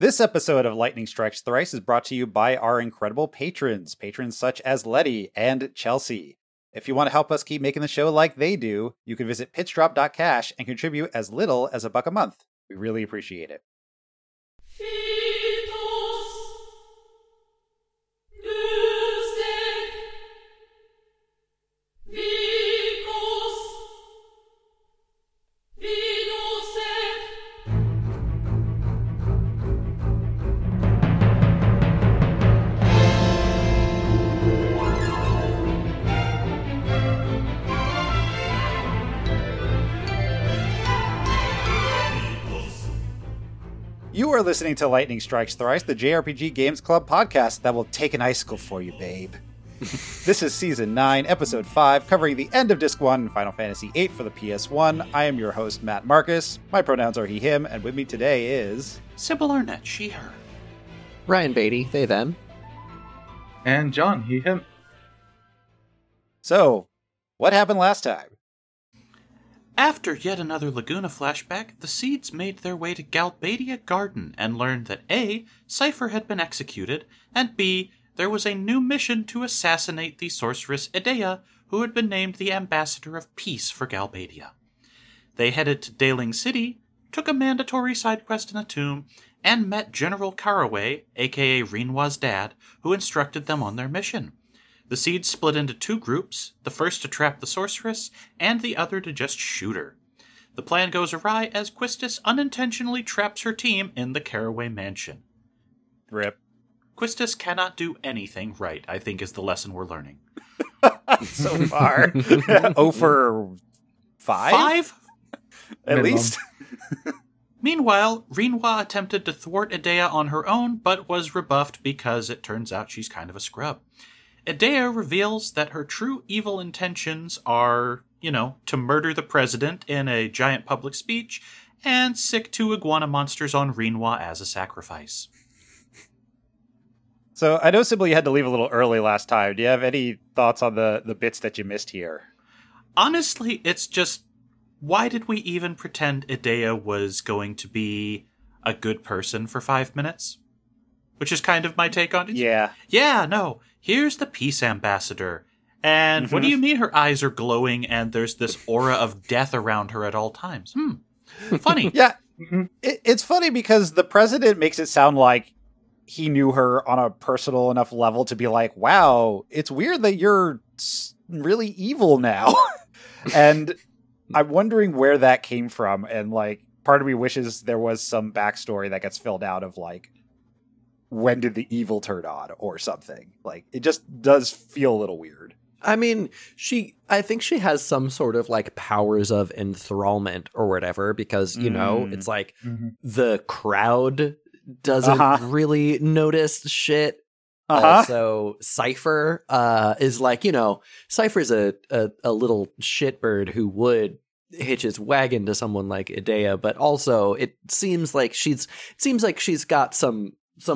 This episode of Lightning Strikes Thrice is brought to you by our incredible patrons, such as Letty and Chelsea. If you want to help us keep making the show like they do, you can visit pitchdrop.cash and contribute as little as $1 a month. We really appreciate it. You are listening to Lightning Strikes Thrice, the JRPG Games Club podcast that will take an icicle for you, babe. This is Season 9, Episode 5, covering the end of Disc 1 and Final Fantasy VIII for the PS1. I am your host, Matt Marcus. My pronouns are he, him, and with me today is... Sybil Arnett, she, her. Ryan Beatty, they, them. And John, he, him. So, what happened last time? After yet another Laguna flashback, the Seeds made their way to Galbadia Garden and learned that A. Cifer had been executed, and B. there was a new mission to assassinate the sorceress Edea, who had been named the Ambassador of Peace for Galbadia. They headed to Deling City, took a mandatory side quest in a tomb, and met General Caraway, aka Rinoa's dad, who instructed them on their mission. The Seeds split into two groups, the first to trap the sorceress, and the other to just shoot her. The plan goes awry as Quistis unintentionally traps her team in the Caraway Mansion. Rip. Quistis cannot do anything right, I think, is the lesson we're learning. So far. 0 for 5? 5? At least. Meanwhile, Rinoa attempted to thwart Edea on her own, but was rebuffed because it turns out she's kind of a scrub. Edea reveals that her true evil intentions are, to murder the president in a giant public speech and sick 2 iguana monsters on Rinoa as a sacrifice. So I know, Sybil, you had to leave a little early last time. Do you have any thoughts on the bits that you missed here? Honestly, it's just, why did we even pretend Edea was going to be a good person for 5 minutes? Which is kind of my take on it. Yeah, no. Here's the peace ambassador. And What do you mean her eyes are glowing and there's this aura of death around her at all times? Funny. Yeah. Mm-hmm. It's funny because the president makes it sound like he knew her on a personal enough level to be like, wow, it's weird that you're really evil now. And I'm wondering where that came from. And like, part of me wishes there was some backstory that gets filled out of like, when did the evil turn on or something? Like, it just does feel a little weird. I mean, I think she has some sort of like powers of enthrallment or whatever, because, it's like the crowd doesn't really notice shit. Also, Cifer is like, Cifer's a little shitbird who would hitch his wagon to someone like Edea, but also it seems like she's got some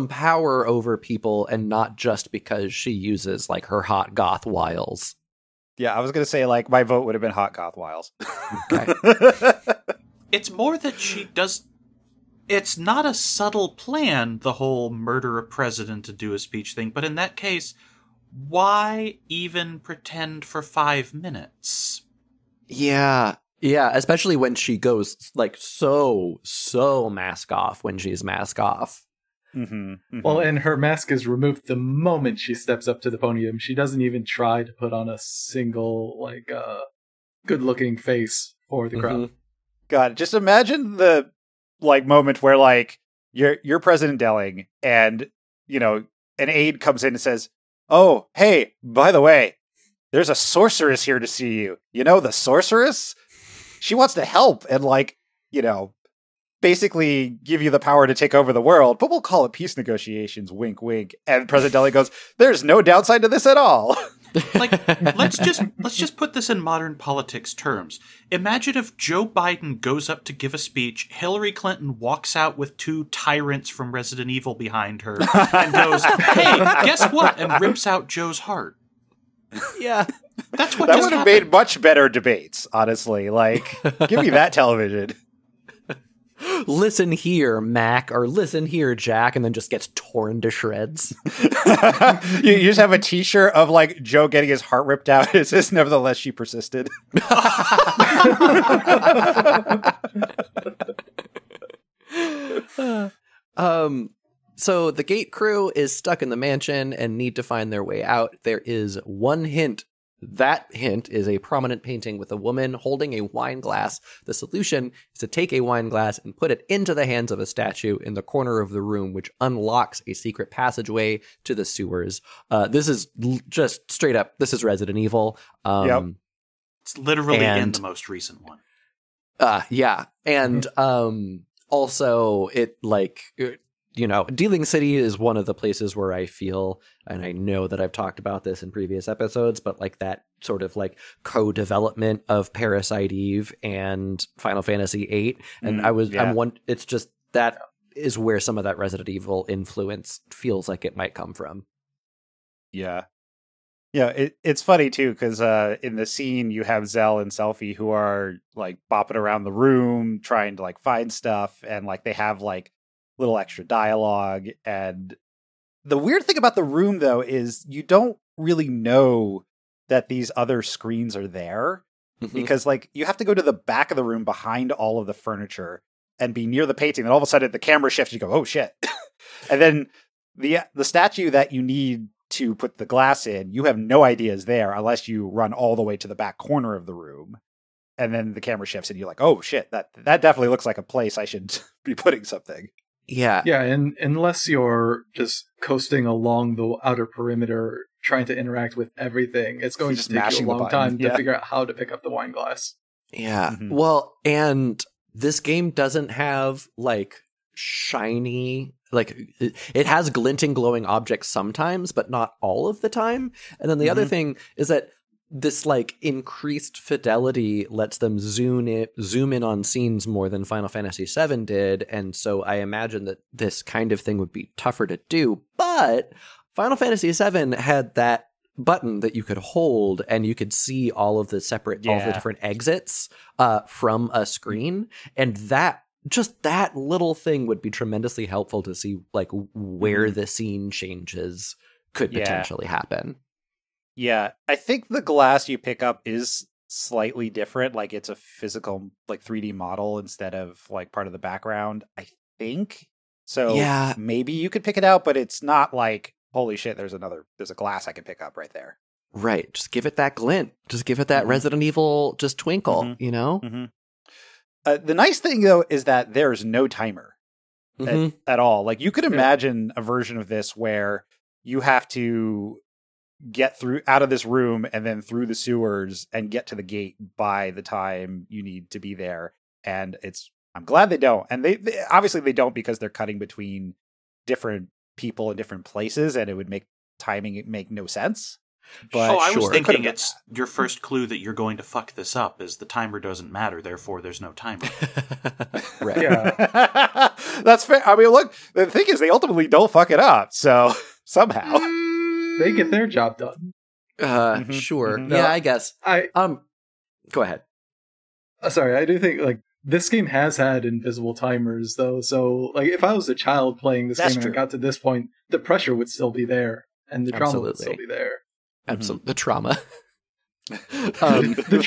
power over people, and not just because she uses like her hot goth wiles. Yeah, I was going to say like my vote would have been hot goth wiles. Okay. It's more that she does. It's not a subtle plan, the whole murder a president to do a speech thing. But in that case, why even pretend for 5 minutes? Yeah, especially when she goes like so mask off when she's mask off. Well, and her mask is removed the moment she steps up to the podium. She doesn't even try to put on a single like good-looking face for the crowd. God, just imagine the like moment where like you're President Deling, and an aide comes in and says, "Oh, hey, by the way, there's a sorceress here to see you. You know the sorceress? She wants to help and like basically give you the power to take over the world, but we'll call it peace negotiations, wink, wink." And President Deling goes, "There's no downside to this at all." Like, let's just put this in modern politics terms. Imagine if Joe Biden goes up to give a speech, Hillary Clinton walks out with 2 tyrants from Resident Evil behind her and goes, "Hey, guess what?" and rips out Joe's heart. Yeah. That's what that would have made much better debates, honestly. Like, give me that television. listen here, Mac, or listen here, Jack, and then just gets torn to shreds. You just have a t-shirt of like Joe getting his heart ripped out. It says, nevertheless, she persisted. So the gate crew is stuck in the mansion and need to find their way out. There is one hint. That hint is a prominent painting with a woman holding a wine glass. The solution is to take a wine glass and put it into the hands of a statue in the corner of the room, which unlocks a secret passageway to the sewers. This is just straight up. This is Resident Evil. Yep. It's literally in the most recent one. Yeah. And also it like... You know, Deling City is one of the places where I feel, and I know that I've talked about this in previous episodes, but like that sort of like co-development of Parasite Eve and Final Fantasy VIII. And it's just that is where some of that Resident Evil influence feels like it might come from. Yeah. Yeah, it's funny, too, because in the scene, you have Zell and Selphie who are like bopping around the room, trying to like find stuff. And like they have like little extra dialogue. And the weird thing about the room, though, is you don't really know that these other screens are there, because like you have to go to the back of the room behind all of the furniture and be near the painting, and all of a sudden the camera shifts, you go, oh shit. And then the statue that you need to put the glass in, you have no idea is there unless you run all the way to the back corner of the room. And then the camera shifts and you're like, oh shit, that definitely looks like a place I should be putting something. Yeah. Yeah, and unless you're just coasting along the outer perimeter, trying to interact with everything, it's going to take you a long time to figure out how to pick up the wine glass. Yeah. Mm-hmm. Well, and this game doesn't have like shiny, like it has glinting, glowing objects sometimes, but not all of the time. And then the other thing is that this like increased fidelity lets them zoom in on scenes more than Final Fantasy VII did. And so I imagine that this kind of thing would be tougher to do. But Final Fantasy VII had that button that you could hold and you could see all of the separate, all of the different exits from a screen. And that little thing would be tremendously helpful to see like where the scene changes could potentially happen. Yeah, I think the glass you pick up is slightly different. Like it's a physical, like 3D model instead of like part of the background, I think. So maybe you could pick it out, but it's not like, holy shit, there's a glass I could pick up right there. Right. Just give it that glint. Just give it that Resident Evil, just twinkle, you know? Mm-hmm. The nice thing, though, is that there's no timer at all. Like you could imagine a version of this where you have to get through out of this room and then through the sewers and get to the gate by the time you need to be there. And I'm glad they don't. And they obviously they don't, because they're cutting between different people and different places, and it would make timing make no sense. But I was thinking it's your first clue that you're going to fuck this up is the timer doesn't matter, therefore there's no timer. Right. Yeah. That's fair. I mean, look, the thing is they ultimately don't fuck it up. So somehow. They get their job done. Sure. Mm-hmm. Yeah, I guess. Go ahead. Sorry, I do think like this game has had invisible timers though. So like if I was a child playing this game and I got to this point, the pressure would still be there and the trauma would still be there. Absolutely, the trauma. The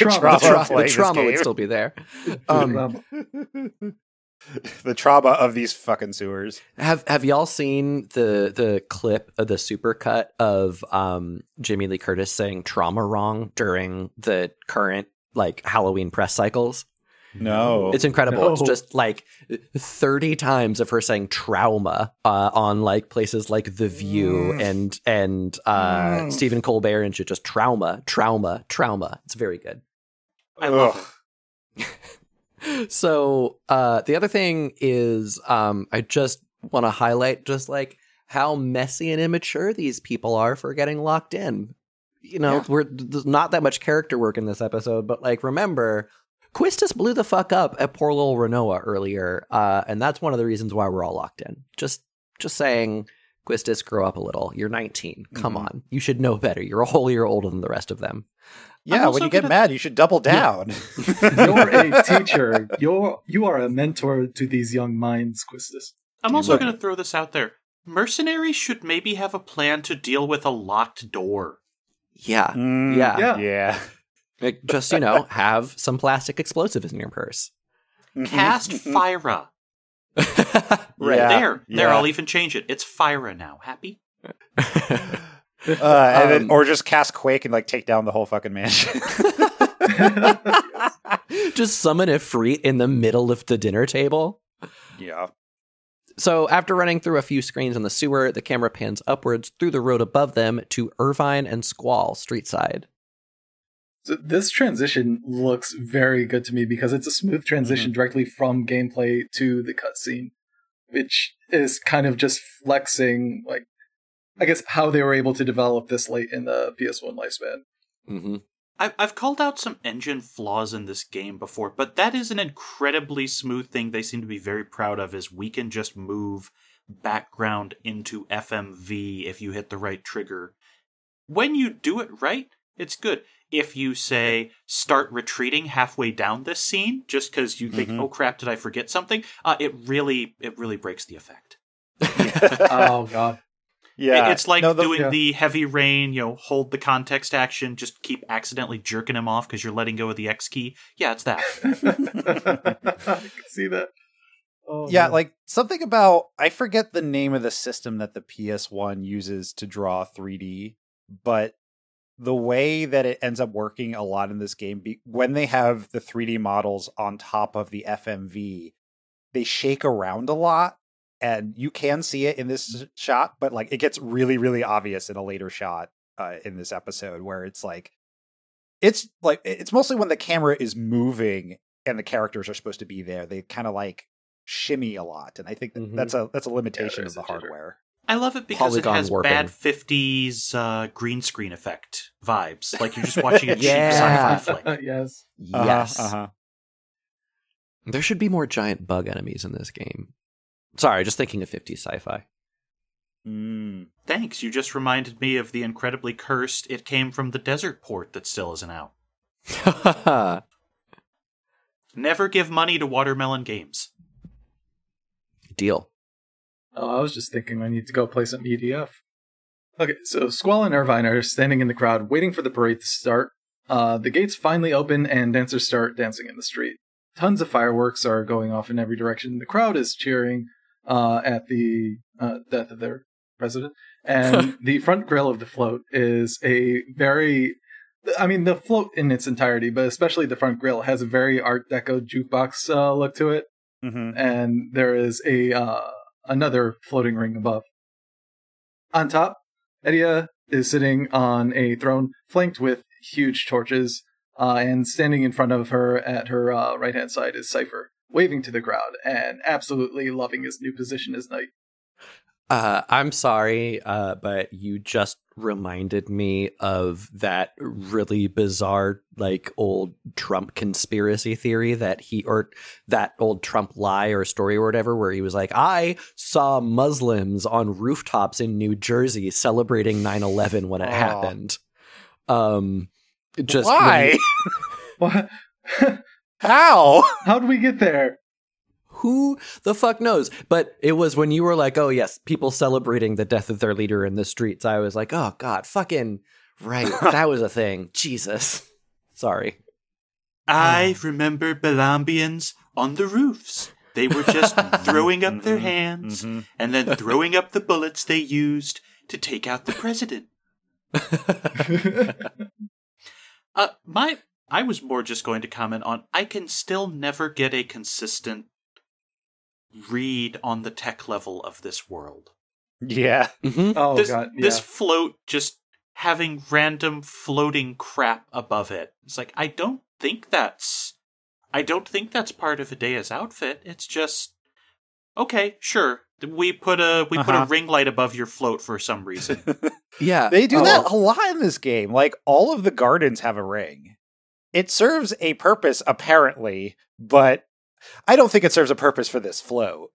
trauma would still be there. The trauma of these fucking sewers. Have y'all seen the clip of the supercut of Jamie Lee Curtis saying trauma wrong during the current like Halloween press cycles? No. It's incredible. No. It's just like 30 times of her saying trauma on like places like The View and Stephen Colbert and shit, just trauma, trauma, trauma. It's very good. I love it. So the other thing is I just want to highlight just like how messy and immature these people are for getting locked in. You know, there's not that much character work in this episode, but like remember, Quistis blew the fuck up at poor little Rinoa earlier, and that's one of the reasons why we're all locked in. Just saying, Quistis, grow up a little. You're 19. Come on. You should know better. You're a whole year older than the rest of them. Yeah, when you get mad, you should double down. Yeah. You're a teacher. You are a mentor to these young minds, Quistis. I'm also going to throw this out there. Mercenaries should maybe have a plan to deal with a locked door. Yeah. Yeah. Like, just, have some plastic explosives in your purse. Cast Fyra. Right. Yeah. There, I'll even change it. It's Fyra now. Happy? And then, or just cast Quake and take down the whole fucking mansion. Just summon a Efreet in the middle of the dinner table. Yeah. So after running through a few screens in the sewer, the camera pans upwards through the road above them to Irvine and Squall Streetside. So this transition looks very good to me because it's a smooth transition directly from gameplay to the cutscene, which is kind of just flexing, I guess, how they were able to develop this late in the PS1 lifespan. Mm-hmm. I've called out some engine flaws in this game before, but that is an incredibly smooth thing they seem to be very proud of, is we can just move background into FMV if you hit the right trigger. When you do it right, it's good. If you, say, start retreating halfway down this scene, just because you think, oh crap, did I forget something? It really breaks the effect. Oh, God. Yeah, it's like the heavy rain, hold the context action, just keep accidentally jerking him off because you're letting go of the X key. Yeah, it's that. I can see that. Oh, yeah, man. Something about, I forget the name of the system that the PS1 uses to draw 3D, but the way that it ends up working a lot in this game, when they have the 3D models on top of the FMV, they shake around a lot. And you can see it in this shot, but it gets really, really obvious in a later shot in this episode where it's mostly when the camera is moving and the characters are supposed to be there. They kind of shimmy a lot. And I think that's a limitation of the hardware. I love it because Polygon it has warping. Bad 50s green screen effect vibes. You're just watching a cheap sci-fi flick. Yes. Yes. Uh-huh. There should be more giant bug enemies in this game. Sorry, just thinking of 50s sci-fi. Thanks, you just reminded me of the incredibly cursed It Came from the Desert port that still isn't out. Never give money to Watermelon Games. Deal. Oh, I was just thinking I need to go play some EDF. Okay, so Squall and Irvine are standing in the crowd waiting for the parade to start. The gates finally open and dancers start dancing in the street. Tons of fireworks are going off in every direction. The crowd is cheering at the death of their president. And the front grill of the float is a very... I mean, the float in its entirety, but especially the front grill, has a very Art Deco jukebox look to it. Mm-hmm. And there is another floating ring above. On top, Edea is sitting on a throne flanked with huge torches. And standing in front of her at her right-hand side is Cifer, waving to the crowd and absolutely loving his new position as knight. I'm sorry, but you just reminded me of that really bizarre, old Trump conspiracy theory that old Trump lie or story or whatever, where he was like, I saw Muslims on rooftops in New Jersey celebrating 9/11 when it happened. Just why? What? How? How'd we get there? Who the fuck knows? But it was when you were like, oh, yes, people celebrating the death of their leader in the streets. I was like, oh, God, fucking right. That was a thing. Jesus. Sorry. I remember Balambians on the roofs. They were just throwing up their hands and then throwing up the bullets they used to take out the president. I was more just going to comment on, I can still never get a consistent read on the tech level of this world. Yeah. Mm-hmm. Oh, God. Yeah. This float just having random floating crap above it. It's like, I don't think that's part of Edea's outfit. It's just, okay, sure. We put a ring light above your float for some reason. Yeah. They do that a lot in this game. All of the gardens have a ring. It serves a purpose, apparently, but I don't think it serves a purpose for this float.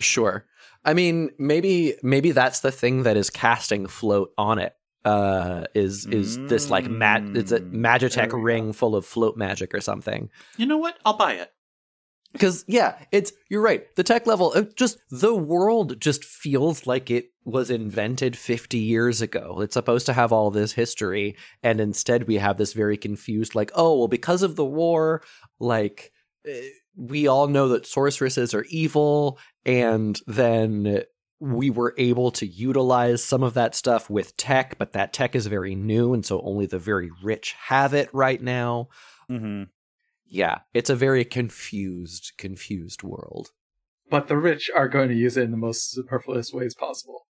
Sure. I mean, maybe that's the thing that is casting float on it. is this like it's a Magitek ring full of float magic or something. You know what? I'll buy it. Because, yeah, it's, you're right. The tech level, it just, the world just feels like it was invented 50 years ago. It's supposed to have all this history. And instead we have this very confused, like, oh, well, because of the war, like, we all know that sorceresses are evil. And then we were able to utilize some of that stuff with tech, but that tech is very new. And so only the very rich have it right now. Mm-hmm. Yeah, it's a very confused world. But the rich are going to use it in the most superfluous ways possible.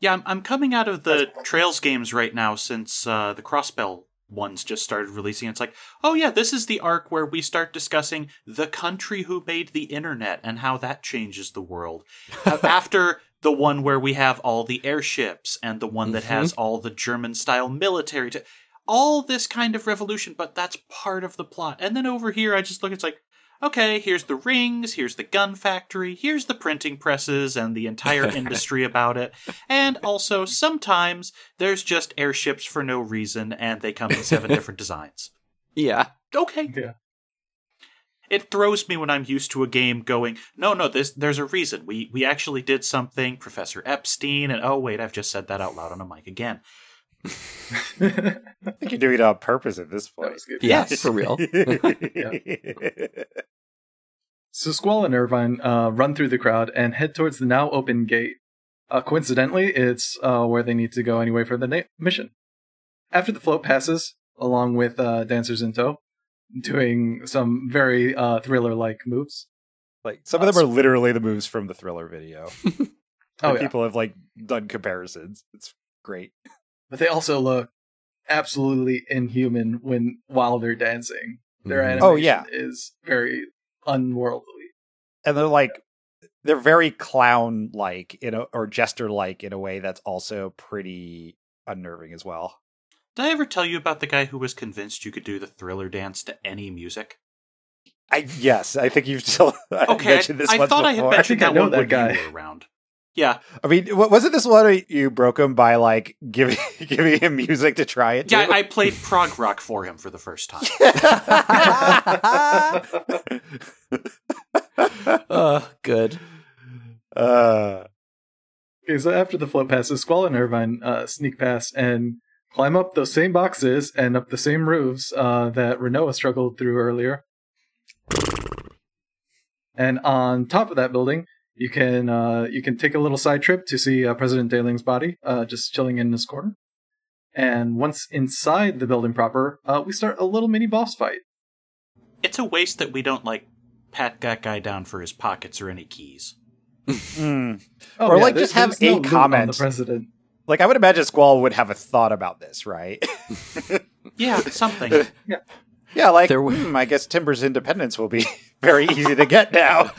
Yeah, I'm coming out of the Trails games right now since the Crossbell ones just started releasing. It's like, oh yeah, this is the arc where we start discussing the country who made the internet and how that changes the world. After the one where we have all the airships and the one that has all the German-style military... all this kind of revolution, but that's part of the plot. And then over here, I just look, it's like, okay, here's the rings, here's the gun factory, here's the printing presses and the entire industry about it. And also, sometimes there's just airships for no reason, and they come in 7 different designs. Yeah. Okay. Yeah. It throws me when I'm used to a game going, no, there's a reason. We actually did something, Professor Epstein, and oh, wait, I've just said that out loud on a mic again. I think you're doing it on purpose at this point. Yes, for real. Yeah. So Squall and Irvine run through the crowd and head towards the now open gate. Coincidentally, it's where they need to go anyway for the mission. After the float passes, along with dancers in tow, doing some very thriller-like moves. Like some of them are literally the moves from the Thriller video. Oh, yeah. People have like done comparisons. It's great. But they also look absolutely inhuman while they're dancing. Their animation is very unworldly. And they're like, they're very clown-like or jester-like in a way that's also pretty unnerving as well. Did I ever tell you about the guy who was convinced you could do the Thriller dance to any music? Yes, I think you've still mentioned this one before. I thought I had mentioned that one when you were around. Yeah. I mean, wasn't this one you broke him by, like, giving him music to try it? Yeah, I played prog rock for him for the first time. Good. Okay, so after the float passes, Squall and Irvine sneak past and climb up those same boxes and up the same roofs that Rinoa struggled through earlier. And on top of that building... You can take a little side trip to see President Daling's body just chilling in this corner. And once inside the building proper, we start a little mini boss fight. It's a waste that we don't, like, pat that guy down for his pockets or any keys. Or, like, just have a comment on the president. Like, I would imagine Squall would have a thought about this, right? Yeah, something. Yeah. Yeah, like, I guess Timber's independence will be very easy to get now.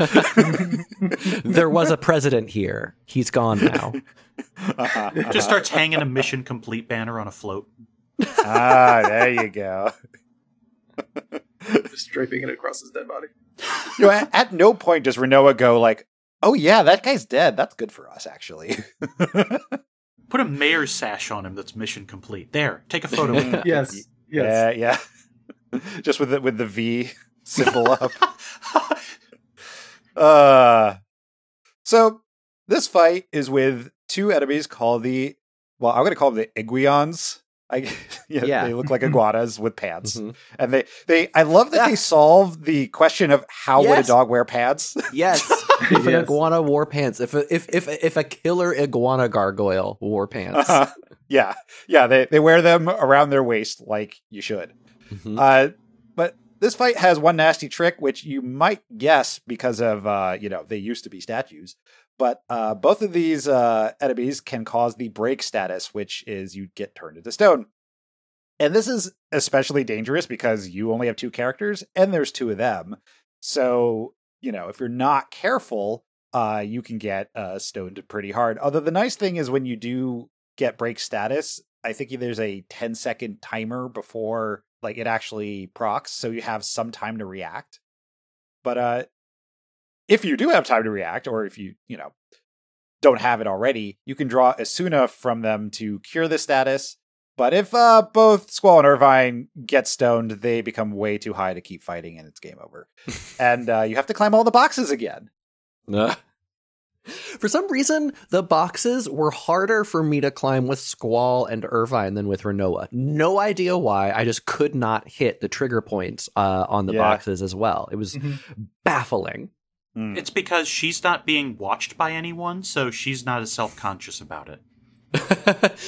There was a president here. He's gone now. Just starts hanging a Mission Complete banner on a float. There you go. Just draping it across his dead body. You know, at no point does Rinoa go like, oh yeah, that guy's dead. That's good for us, actually. Put a mayor's sash on him that's Mission Complete. There, take a photo of that. Yes. Yeah. Just with the V symbol up. So this fight is with 2 enemies called the... Well, I'm going to call them the Iguians. They look like iguanas with pants. Mm-hmm. And they I love that they solve the question of how would a dog wear pants? Yes. If an iguana wore pants. If a killer iguana gargoyle wore pants. Uh-huh. Yeah. Yeah, they wear them around their waist like you should. Mm-hmm. But this fight has one nasty trick, which you might guess because of, they used to be statues, but both of these enemies can cause the break status, which is you get turned into stone. And this is especially dangerous because you only have 2 characters and there's 2 of them. So, if you're not careful, you can get stoned pretty hard. Although the nice thing is when you do get break status, I think there's a 10-second timer before... like it actually procs, so you have some time to react. But if you do have time to react, or if you don't have it already, you can draw Asuna from them to cure the status. But if both Squall and Irvine get stoned, they become way too high to keep fighting, and it's game over. And you have to climb all the boxes again. For some reason, the boxes were harder for me to climb with Squall and Irvine than with Rinoa. No idea why. I just could not hit the trigger points on the boxes as well. It was baffling. Mm. It's because she's not being watched by anyone, so she's not as self-conscious about it.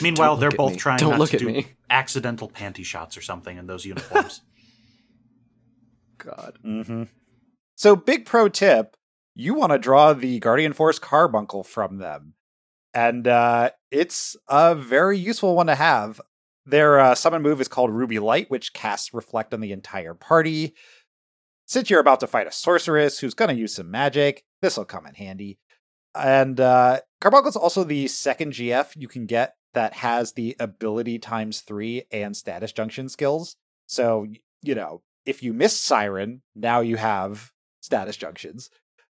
Meanwhile, they're both trying not to do accidental panty shots or something in those uniforms. God. Mm-hmm. So big pro tip, you want to draw the Guardian Force Carbuncle from them. And it's a very useful one to have. Their summon move is called Ruby Light, which casts Reflect on the entire party. Since you're about to fight a sorceress who's going to use some magic, this will come in handy. And Carbuncle is also the second GF you can get that has the ability ×3 and status junction skills. So, you know, if you miss Siren, now you have status junctions.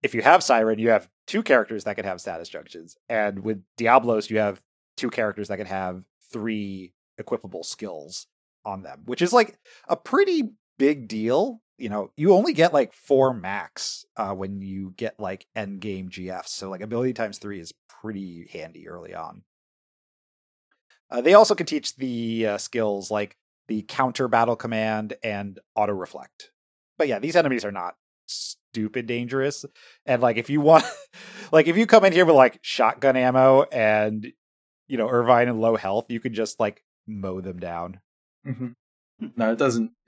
If you have Siren, you have two characters that can have status junctions. And with Diablos, you have two characters that can have 3 equipable skills on them, which is like a pretty big deal. You know, you only get like 4 max when you get like end game GFs. So like ability ×3 is pretty handy early on. They also can teach the skills like the counter battle command and auto reflect. But yeah, these enemies are not stupid dangerous. And like if you want, like if you come in here with like shotgun ammo and, you know, Irvine and low health, you can just like mow them down. Mm-hmm. No,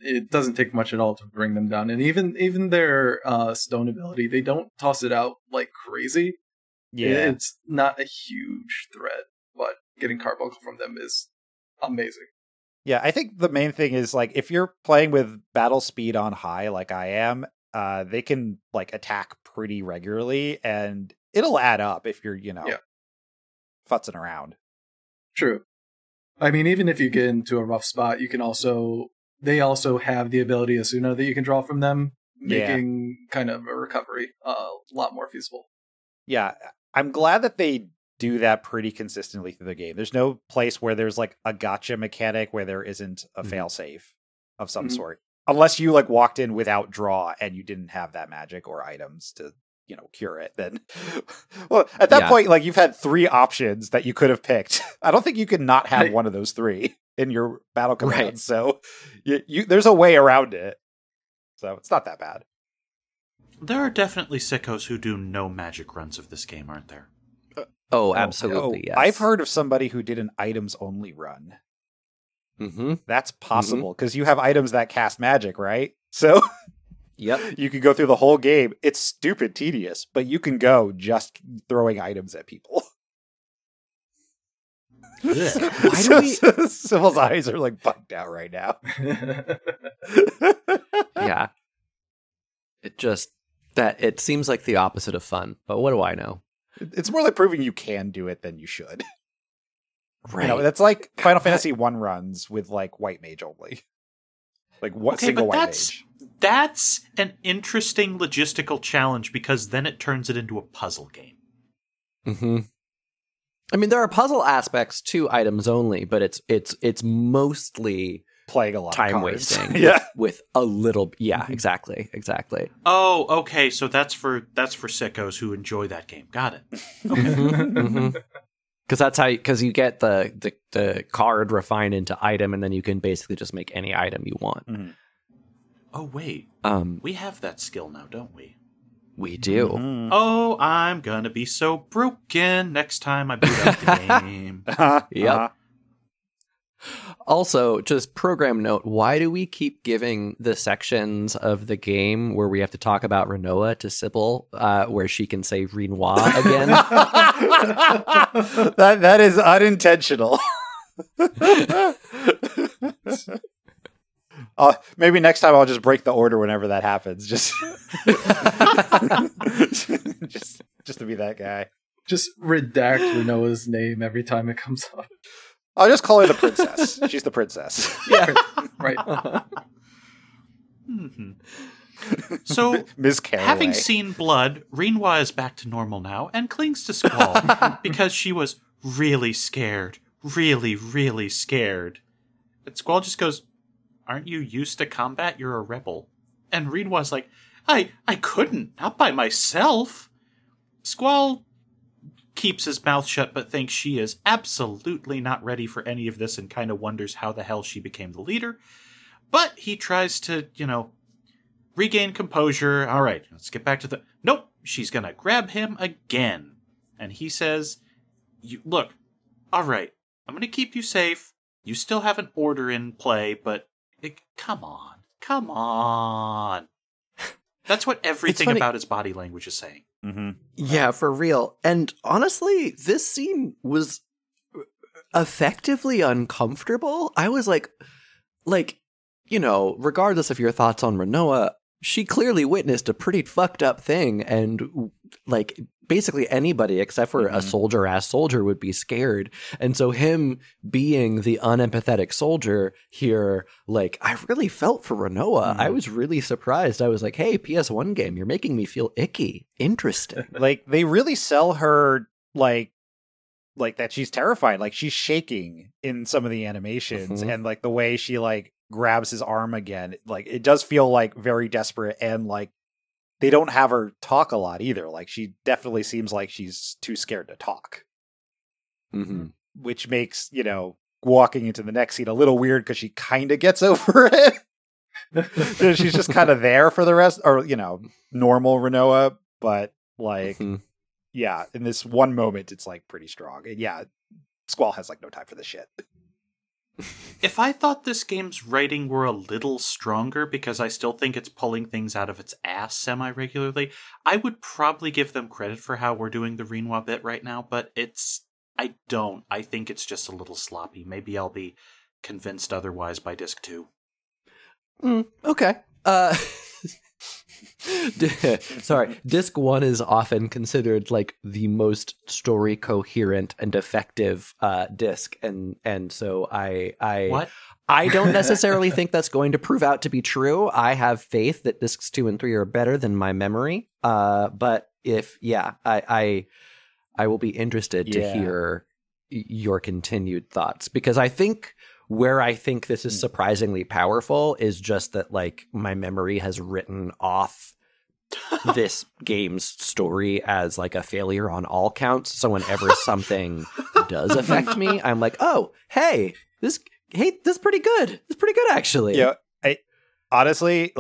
it doesn't take much at all to bring them down. And even their stone ability, they don't toss it out like crazy. Yeah. It's not a huge threat, but getting Carbuncle from them is amazing. Yeah, I think the main thing is like if you're playing with battle speed on high like I am, they can like attack pretty regularly and it'll add up if you're, you know, futzing around. True. I mean, even if you get into a rough spot, you can also, they also have the ability Asuna that you can draw from them, making kind of a recovery a lot more feasible. Yeah, I'm glad that they do that pretty consistently through the game. There's no place where there's like a gotcha mechanic where there isn't a failsafe of some sort, unless you like walked in without draw and you didn't have that magic or items to, you know, cure it, then well, at that point, like you've had 3 options that you could have picked. I don't think you can not have one of those 3 in your battle command. Right. So you there's a way around it. So it's not that bad. There are definitely sickos who do no magic runs of this game, aren't there? Oh, absolutely. Yes. I've heard of somebody who did an items only run. Mm-hmm. That's possible because you have items that cast magic, right? So yep. You can go through the whole game. It's stupid tedious, but you can go just throwing items at people. Why do we... Sybil's eyes are like bugged out right now. Yeah. It just... that it seems like the opposite of fun, but what do I know? It's more like proving you can do it than you should. Right. You know, that's like Final Fantasy I... 1 runs with like white mage only. Like what single white mage? That's an interesting logistical challenge because then it turns it into a puzzle game. Mm-hmm. I mean, there are puzzle aspects to items only, but it's mostly playing a lot time wasting. With a little, exactly. Oh, okay, so that's for sickos who enjoy that game. Got it. Okay. Because that's how, because you get the card refined into item, and then you can basically just make any item you want. Mm-hmm. Oh, wait. We have that skill now, don't we? We do. Mm-hmm. Oh, I'm going to be so broken next time I boot up the game. Yep. Also, just program note, why do we keep giving the sections of the game where we have to talk about Rinoa to Sybil, where she can say Rinoa again? That is unintentional. Maybe next time I'll just break the order whenever that happens. Just to be that guy. Just redact Rinoa's name every time it comes up. I'll just call her the princess. She's the princess. Yeah, right. Mm-hmm. So, Ms. Caraway. Having seen blood, Rinoa is back to normal now and clings to Squall because she was really scared. Really scared. But Squall just goes, "Aren't you used to combat? You're a rebel." And Rinoa's like, I couldn't. Not by myself. Squall keeps his mouth shut but thinks she is absolutely not ready for any of this and kind of wonders how the hell she became the leader. But he tries to, regain composure. All right, let's get back to the... Nope, she's going to grab him again. And he says, look, all right, I'm going to keep you safe. You still have an order in play, but come on. That's what everything about his body language is saying. Mm-hmm. Yeah, for real. And honestly, this scene was effectively uncomfortable. I was like, regardless of your thoughts on Rinoa, she clearly witnessed a pretty fucked up thing. And basically anybody except for a soldier-ass soldier would be scared. And so him being the unempathetic soldier here, I really felt for Rinoa. Mm-hmm. I was really surprised. I was like, hey, PS1 game, you're making me feel icky. Interesting. They really sell her, that she's terrified. She's shaking in some of the animations. Mm-hmm. And, the way she, grabs his arm again. It does feel, very desperate and, they don't have her talk a lot either. She definitely seems like she's too scared to talk. Mm-hmm. Which makes, walking into the next scene a little weird because she kind of gets over it. She's just kind of there for the rest, or, normal Rinoa. But, yeah, in this one moment, it's, pretty strong. And, yeah, Squall has, no time for this shit. If I thought this game's writing were a little stronger, because I still think it's pulling things out of its ass semi-regularly, I would probably give them credit for how we're doing the Rinoa bit right now, but I don't. I think it's just a little sloppy. Maybe I'll be convinced otherwise by Disc 2. Okay. Sorry, Disc 1 is often considered the most story coherent and effective disc, and so I what? I don't necessarily think that's going to prove out to be true. I have faith that discs 2 and 3 are better than my memory. But if I will be interested to hear your continued thoughts, because I think. Where I think this is surprisingly powerful is just that, my memory has written off this game's story as, a failure on all counts. So whenever something does affect me, I'm like, oh, hey, this is pretty good. It's pretty good, actually. Yeah, honestly,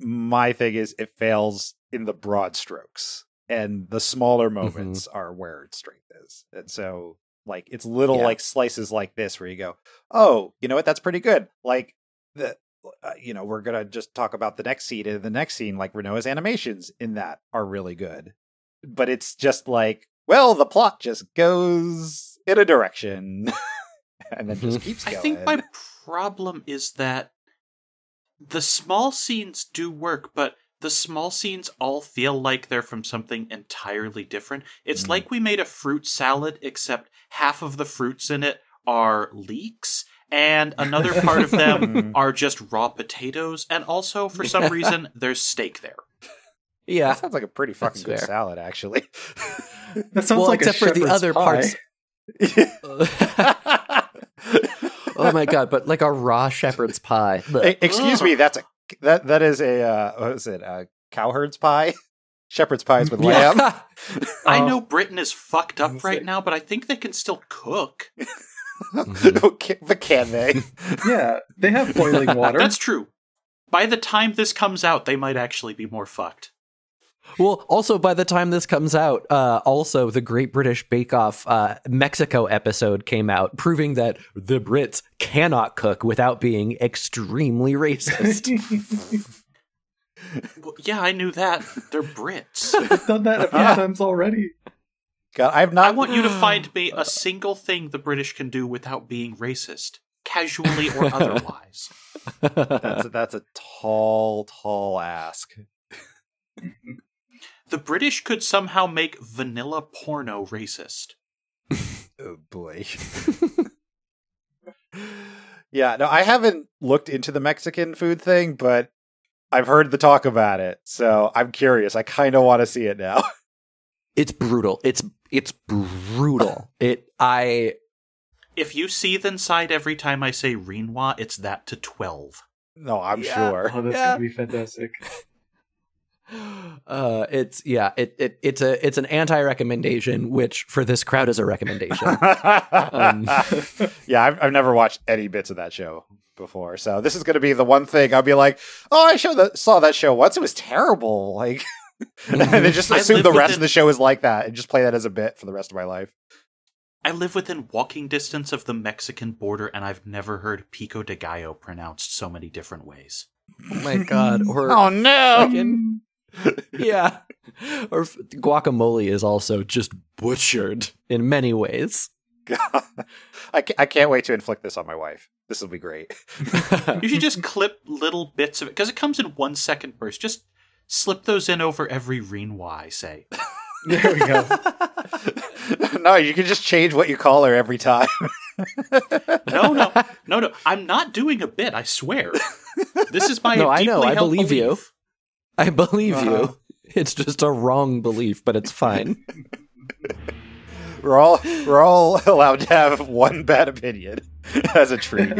my thing is it fails in the broad strokes, and the smaller moments are where its strength is. And so... it's little slices like this where you go, oh, you know what? That's pretty good. We're going to just talk about the next scene. And the next scene, Rinoa's animations in that are really good. But it's just the plot just goes in a direction and then just keeps going. I think my problem is that the small scenes do work, but the small scenes all feel like they're from something entirely different. It's like we made a fruit salad, except half of the fruits in it are leeks, and another part of them are just raw potatoes, and also, for some reason, there's steak there. Yeah. That sounds like a pretty fucking good salad, actually. That sounds except for the other pie. Parts. Oh my god, but a raw shepherd's pie. Excuse me, that's a... That is a what is it? Cowherd's pie, shepherd's pies with lamb. I know Britain is fucked up right now, but I think they can still cook. Okay, but can they? Yeah, they have boiling water. That's true. By the time this comes out, they might actually be more fucked. Well, also, by the time this comes out, also the Great British Bake Off Mexico episode came out, proving that the Brits cannot cook without being extremely racist. Well, yeah, I knew that. They're Brits. I've done that a few times already. God, I want you to find me a single thing the British can do without being racist, casually or otherwise. That's a tall ask. The British could somehow make vanilla porno racist. Oh, boy. Yeah, no, I haven't looked into the Mexican food thing, but I've heard the talk about it, so I'm curious. I kind of want to see it now. It's brutal. It's brutal. If you seethe inside every time I say Rinoa, it's that to 12. No, I'm sure. Oh, that's gonna be fantastic. It's an anti-recommendation, which for this crowd is a recommendation. I've never watched any bits of that show before, so this is going to be the one thing I'll be like, oh, I saw that show once, it was terrible, like and then just assume the rest of the show is like that and just play that as a bit for the rest of my life. I live within walking distance of the Mexican border, and I've never heard Pico de Gallo pronounced so many different ways. Oh my god. Or oh no! Fucking, yeah. Or guacamole is also just butchered in many ways. God. I can't wait to inflict this on my wife. This will be great. You should just clip little bits of it, because it comes in 1 second bursts. Just slip those in over every Rinoa, I say. There we go. No, you can just change what you call her every time. No. I'm not doing a bit, I swear. This is my I believe you. I believe you. It's just a wrong belief, but it's fine. We're all allowed to have one bad opinion as a treat.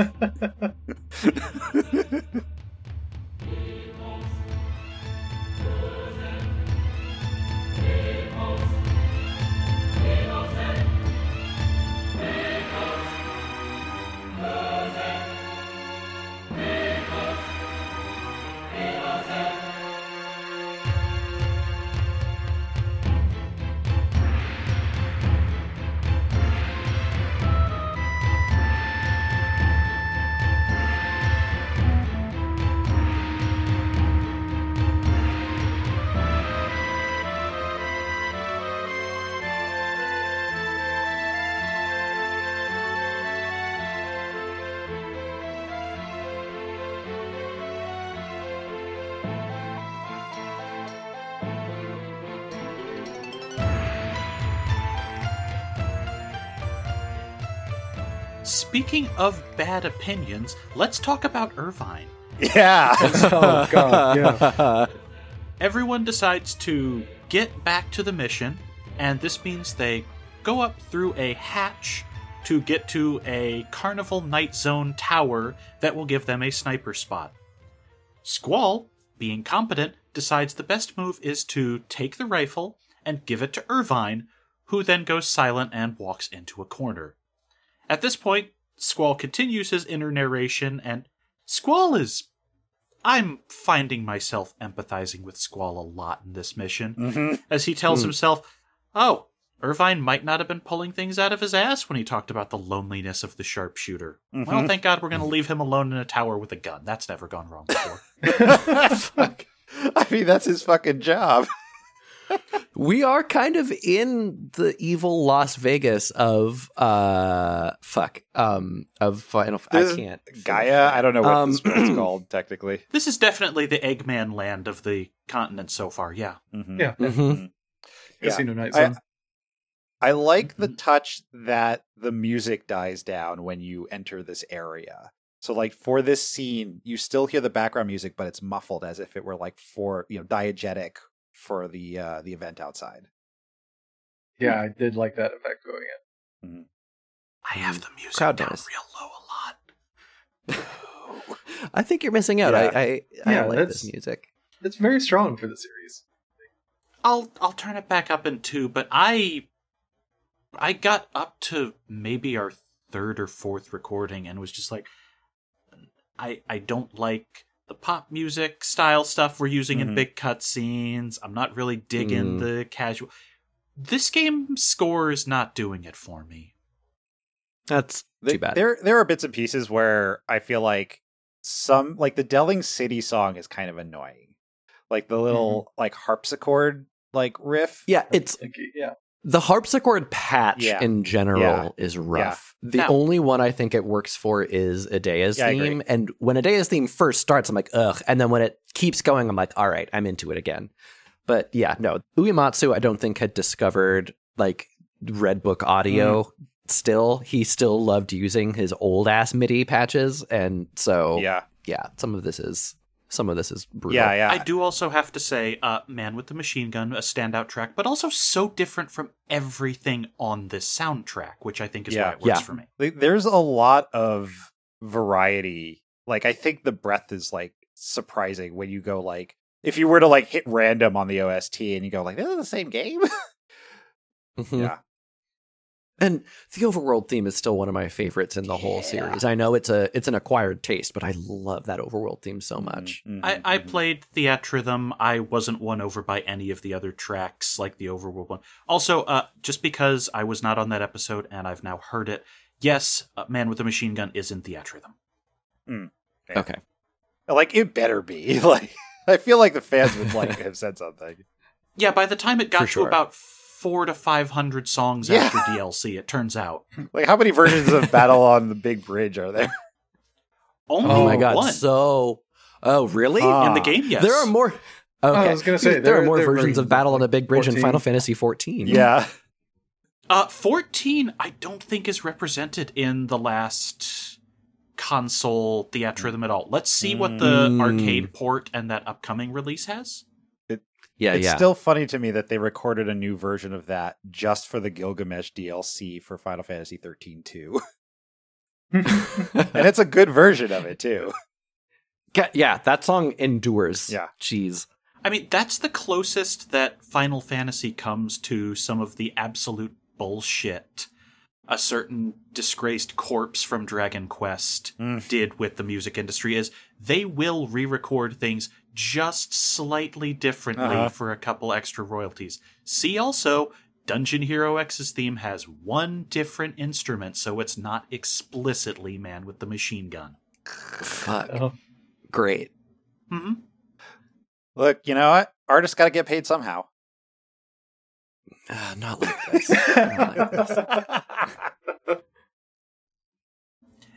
Speaking of bad opinions, let's talk about Irvine. Yeah. Oh, God, yeah. Everyone decides to get back to the mission, and this means they go up through a hatch to get to a Carnival Night Zone tower that will give them a sniper spot. Squall, being competent, decides the best move is to take the rifle and give it to Irvine, who then goes silent and walks into a corner. At this point, Squall continues his inner narration, and Squall is... I'm finding myself empathizing with Squall a lot in this mission, as he tells himself, oh, Irvine might not have been pulling things out of his ass when he talked about the loneliness of the sharpshooter. Mm-hmm. Well, thank God we're going to leave him alone in a tower with a gun. That's never gone wrong before. Fuck. I mean, that's his fucking job. We are kind of in the evil Las Vegas of Final Fantasy. I can't. Gaia? I don't know what this one's called, technically. This is definitely the Eggman land of the continent so far, yeah. Mm-hmm. Yeah. Mm-hmm. Yeah. I like the touch that the music dies down when you enter this area. So, like, for this scene, you still hear the background music, but it's muffled as if it were, like, diegetic for the event outside. Yeah, I did like that effect going in. Mm-hmm. I have the music down real low a lot. I think you're missing out. Yeah. I like this music. It's very strong for the series. I'll turn it back up in 2, but I got up to maybe our 3rd or 4th recording and was just like, I don't like the pop music style stuff we're using in big cutscenes. I'm not really digging the casual. This game score is not doing it for me. That's too bad. There are bits and pieces where I feel like some, like the Deling City song is kind of annoying. Like the little harpsichord riff. Yeah, it's the harpsichord patch in general is rough. Yeah. The only one I think it works for is Edea's theme. And when Edea's theme first starts, I'm like, ugh. And then when it keeps going, I'm like, all right, I'm into it again. But yeah, no. Uematsu, I don't think, had discovered Red Book audio still. He still loved using his old ass MIDI patches. And so, some of this is some of this is brutal. Yeah, yeah. I do also have to say, Man with the Machine Gun, a standout track, but also so different from everything on this soundtrack, which I think is why it works for me. There's a lot of variety. Like, I think the breadth is, like, surprising when you go, like, if you were to, like, hit random on the OST and you go, like, this is the same game? Mm-hmm. Yeah. And the Overworld theme is still one of my favorites in the whole series. I know it's an acquired taste, but I love that Overworld theme so much. Mm-hmm, I played Theatrhythm. I wasn't won over by any of the other tracks like the Overworld one. Also, just because I was not on that episode and I've now heard it, yes, Man with the Machine Gun is in Theatrhythm. Mm, okay. Like, it better be. Like, I feel like the fans would like have said something. Yeah, by the time it got to about 400 to 500 songs after DLC, it turns out. Like, how many versions of Battle on the Big Bridge are there? Only one. Oh my god! One. So, oh really? In the game, yes. There are more. Okay. Oh, I was gonna say there are more versions of Battle on the Big Bridge in Final Fantasy XIV. Yeah. 14, I don't think is represented in the last console Theatrhythm at all. Let's see what the arcade port and that upcoming release has. It's still funny to me that they recorded a new version of that just for the Gilgamesh DLC for Final Fantasy XIII-2. And it's a good version of it, too. Yeah, that song endures. Yeah. Jeez. I mean, that's the closest that Final Fantasy comes to some of the absolute bullshit a certain disgraced corpse from Dragon Quest did with the music industry, is they will re-record things just slightly differently for a couple extra royalties. See also, Dungeon Hero X's theme has one different instrument, so it's not explicitly Man with the Machine Gun. Fuck. Oh. Great. Mm-hmm. Look, you know what? Artists gotta get paid somehow. Not like this.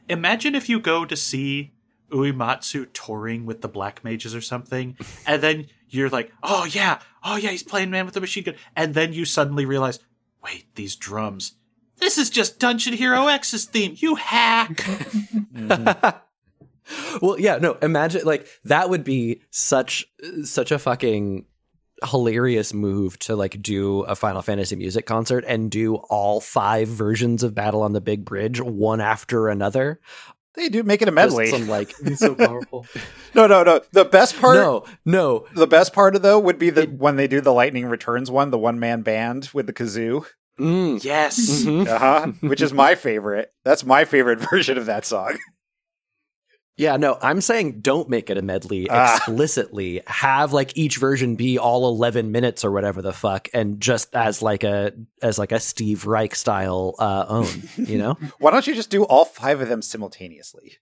Imagine if you go to see Uematsu touring with the Black Mages or something, and then you're like, oh yeah, he's playing Man with the Machine Gun, and then you suddenly realize, wait, these drums, this is just Dungeon Hero X's theme, you hack. Mm-hmm. Well, yeah, no, imagine, like, that would be such a fucking hilarious move to, like, do a Final Fantasy music concert and do all 5 versions of Battle on the Big Bridge one after another. They do make it a medley. Some, like, it's so powerful. No. The best part. No. The best part, though, would be when they do the Lightning Returns one, the one-man band with the kazoo. Mm. Yes. Mm-hmm. Which is my favorite. That's my favorite version of that song. Yeah, no, I'm saying don't make it a medley explicitly. Have, like, each version be all 11 minutes or whatever the fuck, and just as like a Steve Reich style own, you know? Why don't you just do all 5 of them simultaneously?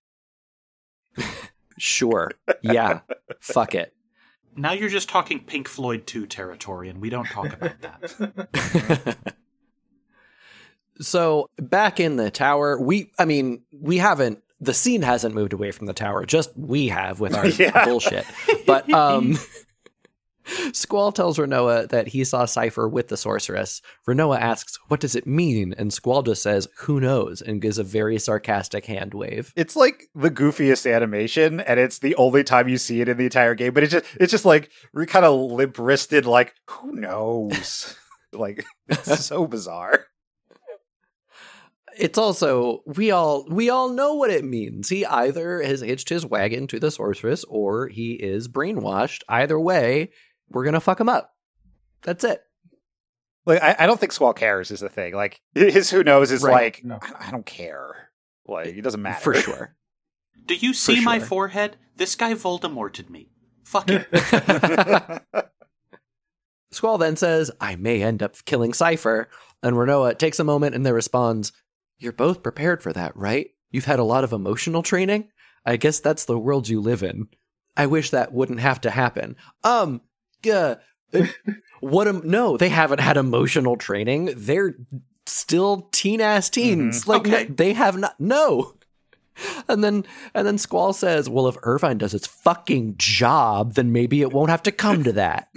Sure. Yeah. Fuck it. Now you're just talking Pink Floyd 2 territory, and we don't talk about that. So, back in the tower, we haven't. The scene hasn't moved away from the tower, just we have with our bullshit. But Squall tells Rinoa that he saw Cifer with the sorceress. Rinoa asks, what does it mean? And Squall just says, who knows? And gives a very sarcastic hand wave. It's like the goofiest animation, and it's the only time you see it in the entire game. But it's just like, we're kind of limp-wristed, like, who knows? Like, it's so bizarre. It's also, we all know what it means. He either has hitched his wagon to the sorceress or he is brainwashed. Either way, we're going to fuck him up. That's it. Like, I don't think Squall cares is the thing. Like, his who knows is right. Like, no. I don't care. Like, it doesn't matter. For sure. Do you see my forehead? This guy Voldemorted me. Fuck it. Squall then says, I may end up killing Cifer. And Rinoa takes a moment and then responds, you're both prepared for that, right? You've had a lot of emotional training? I guess that's the world you live in. I wish that wouldn't have to happen. No, they haven't had emotional training. They're still teen-ass teens. Mm-hmm. Like, okay. They have not. No. And then Squall says, well, if Irvine does its fucking job, then maybe it won't have to come to that.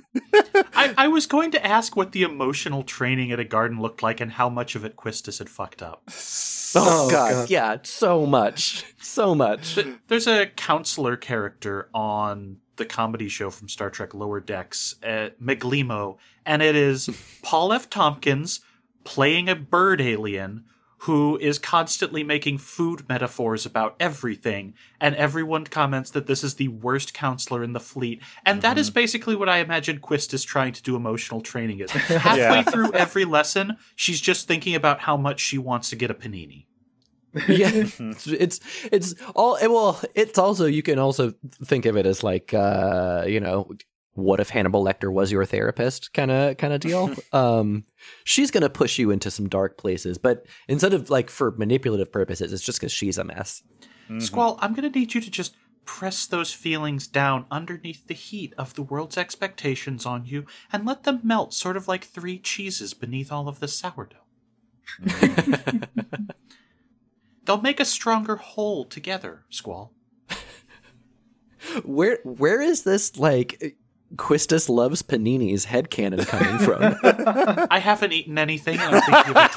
I was going to ask what the emotional training at a garden looked like and how much of it Quistis had fucked up. Oh, God. Yeah, so much. There's a counselor character on the comedy show from Star Trek Lower Decks, Meglimo, and it is Paul F. Tompkins playing a bird alien who is constantly making food metaphors about everything, and everyone comments that this is the worst counselor in the fleet. And that is basically what I imagine Quistis trying to do emotional training is. Halfway through every lesson, she's just thinking about how much she wants to get a panini. It's also you can also think of it as like what if Hannibal Lecter was your therapist kind of deal. She's going to push you into some dark places, but instead of like for manipulative purposes, it's just because she's a mess. Mm-hmm. Squall, I'm going to need you to just press those feelings down underneath the heat of the world's expectations on you and let them melt sort of like three cheeses beneath all of the sourdough. Mm. They'll make a stronger whole together, Squall. Where is this like... Quistis loves paninis headcanon coming from? I haven't eaten anything. I'm thinking about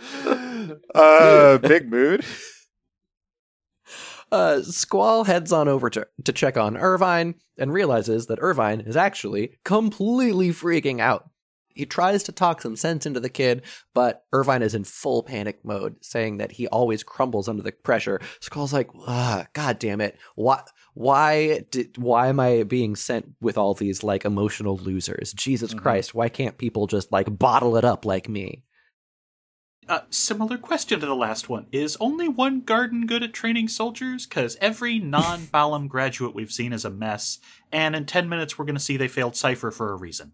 panini. Big mood. Squall heads on over to check on Irvine and realizes that Irvine is actually completely freaking out. He tries to talk some sense into the kid, but Irvine is in full panic mode, saying that he always crumbles under the pressure. Squall's like, God damn it. Why am I being sent with all these like emotional losers? Jesus Christ, why can't people just like bottle it up like me? Similar question to the last one. Is only one garden good at training soldiers? Because every non-Balam graduate we've seen is a mess. And in 10 minutes, we're going to see they failed Cifer for a reason.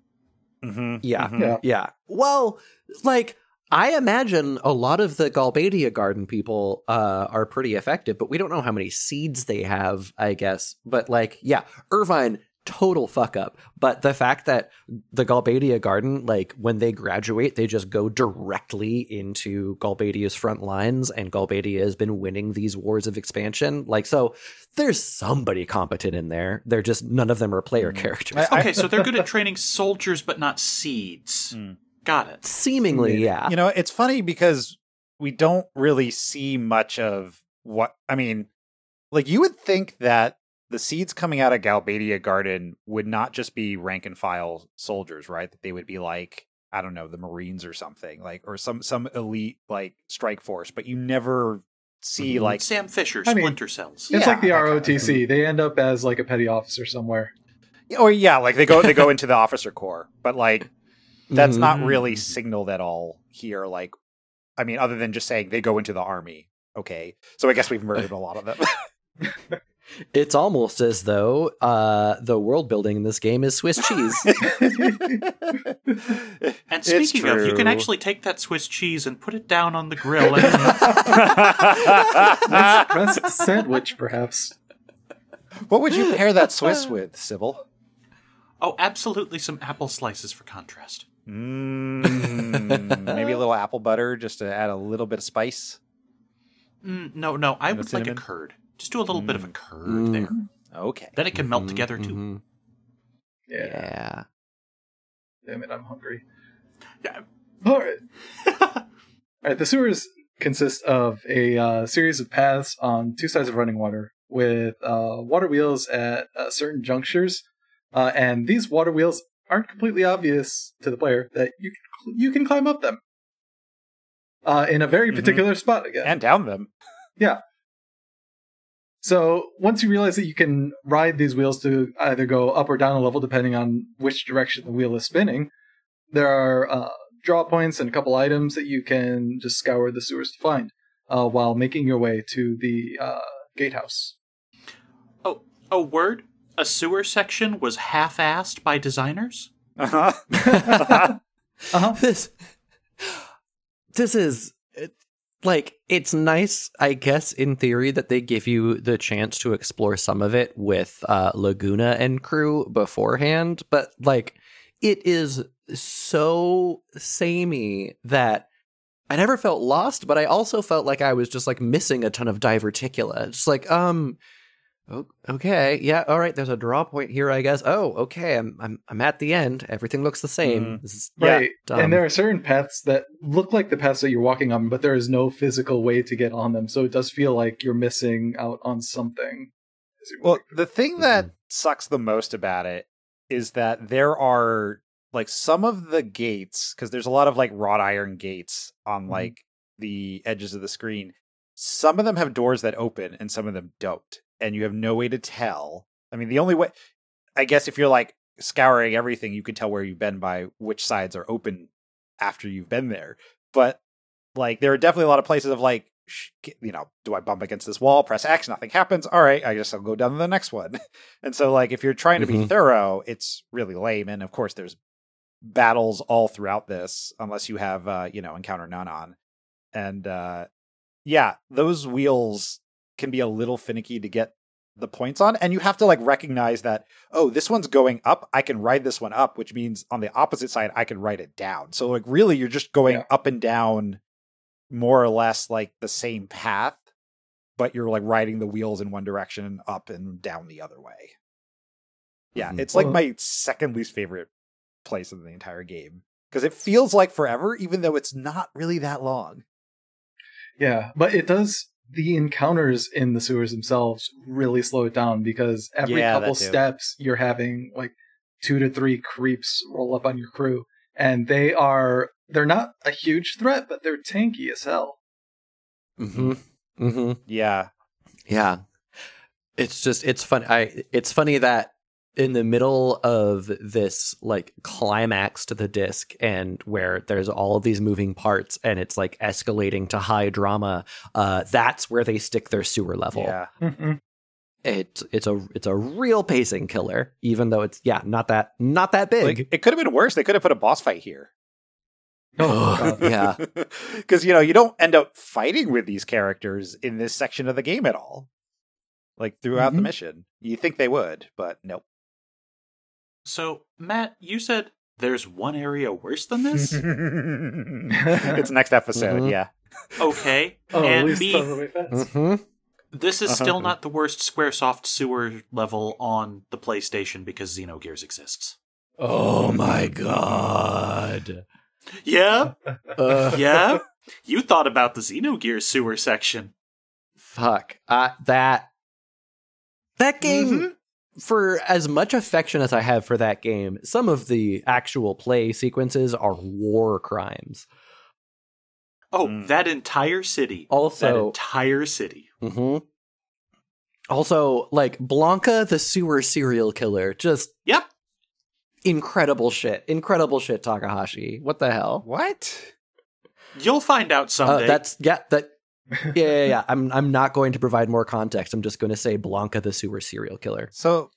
Mm-hmm. Yeah. Mm-hmm. Yeah. Well, like, I imagine a lot of the Galbadia Garden people are pretty effective, but we don't know how many seeds they have, I guess. But, like, yeah, Irvine, total fuck up. But the fact that the Galbadia Garden, like, when they graduate, they just go directly into Galbadia's front lines, and Galbadia has been winning these wars of expansion. Like, so there's somebody competent in there. They're just, none of them are player characters. Okay, so they're good at training soldiers, but not seeds. Mm. Got it. Seemingly, yeah. You know, it's funny because we don't really see much of what, I mean, like you would think that the seeds coming out of Galbadia Garden would not just be rank and file soldiers, right? That they would be like, I don't know, the Marines or something, like, or some elite like strike force, but you never see like Sam Fisher, Splinter Cells. It's like the ROTC. They end up as like a petty officer somewhere. Or yeah, like they go into the officer corps, but like, that's not really signaled at all here. Like, I mean, other than just saying they go into the army. Okay. So I guess we've murdered a lot of them. It's almost as though the world building in this game is Swiss cheese. And speaking of, you can actually take that Swiss cheese and put it down on the grill. Let's press sandwich, perhaps. What would you pair that Swiss with, Sybil? Oh, absolutely some apple slices for contrast. Maybe a little apple butter just to add a little bit of spice. No, I would like a curd. Just do a little bit of a curd there. Okay. Then it can melt together, too. Mm-hmm. Yeah. Damn it, I'm hungry. Yeah. All right. All right, the sewers consist of a series of paths on two sides of running water with water wheels at certain junctures. And these water wheels aren't completely obvious to the player that you can climb up them in a very particular spot again. And down them. Yeah. So once you realize that you can ride these wheels to either go up or down a level depending on which direction the wheel is spinning, there are draw points and a couple items that you can just scour the sewers to find while making your way to the gatehouse. Oh, a word? A sewer section was half-assed by designers? Uh-huh. This is... Like, it's nice, I guess, in theory, that they give you the chance to explore some of it with Laguna and crew beforehand. But, like, it is so samey that I never felt lost, but I also felt like I was just, like, missing a ton of diverticula. It's like, okay, yeah, all right, there's a draw point here, I guess. Oh, okay, I'm at the end. Everything looks the same. This is right, dumb. And there are certain paths that look like the paths that you're walking on, but there is no physical way to get on them, so it does feel like you're missing out on something. Well, the thing that sucks the most about it is that there are like some of the gates, because there's a lot of like wrought iron gates on like the edges of the screen. Some of them have doors that open and some of them don't. And you have no way to tell. I mean, the only way, I guess, if you're like scouring everything, you can tell where you've been by which sides are open after you've been there. But like, there are definitely a lot of places of like, you know, do I bump against this wall, press X, nothing happens. All right, I guess I'll go down to the next one. And so like, if you're trying to be thorough, it's really lame. And of course there's battles all throughout this, unless you have, you know, encounter none on. And yeah, those wheels can be a little finicky to get the points on. And you have to like recognize that, oh, this one's going up. I can ride this one up, which means on the opposite side, I can ride it down. So like, really, you're just going up and down more or less like the same path, but you're like riding the wheels in one direction and up and down the other way. Yeah, it's like my second least favorite place in the entire game, because it feels like forever, even though it's not really that long. Yeah, but it does. The encounters in the sewers themselves really slow it down, because every couple steps you're having like 2 to 3 creeps roll up on your crew, and they're not a huge threat, but they're tanky as hell. Yeah. It's just, it's fun. It's funny that in the middle of this like climax to the disc, and where there's all of these moving parts and it's like escalating to high drama, that's where they stick their sewer level. Yeah. It's a real pacing killer, even though it's not that big. Like, it could have been worse. They could have put a boss fight here. Oh yeah. Because you know, you don't end up fighting with these characters in this section of the game at all. Like throughout the mission. You think they would, but nope. So, Matt, you said there's one area worse than this? It's next episode, yeah. Okay. Oh, and at least B, this is still not the worst Squaresoft sewer level on the PlayStation, because Xenogears exists. Oh my god. Yeah? Yeah? You thought about the Xenogears sewer section. Fuck. That game... For as much affection as I have for that game, some of the actual play sequences are war crimes. Oh, that entire city. Also, that entire city. Also, like, Blanca, the sewer serial killer. Just incredible shit. Incredible shit, Takahashi. What the hell? What? You'll find out someday. I'm not going to provide more context. I'm just going to say Blanca, the sewer serial killer. So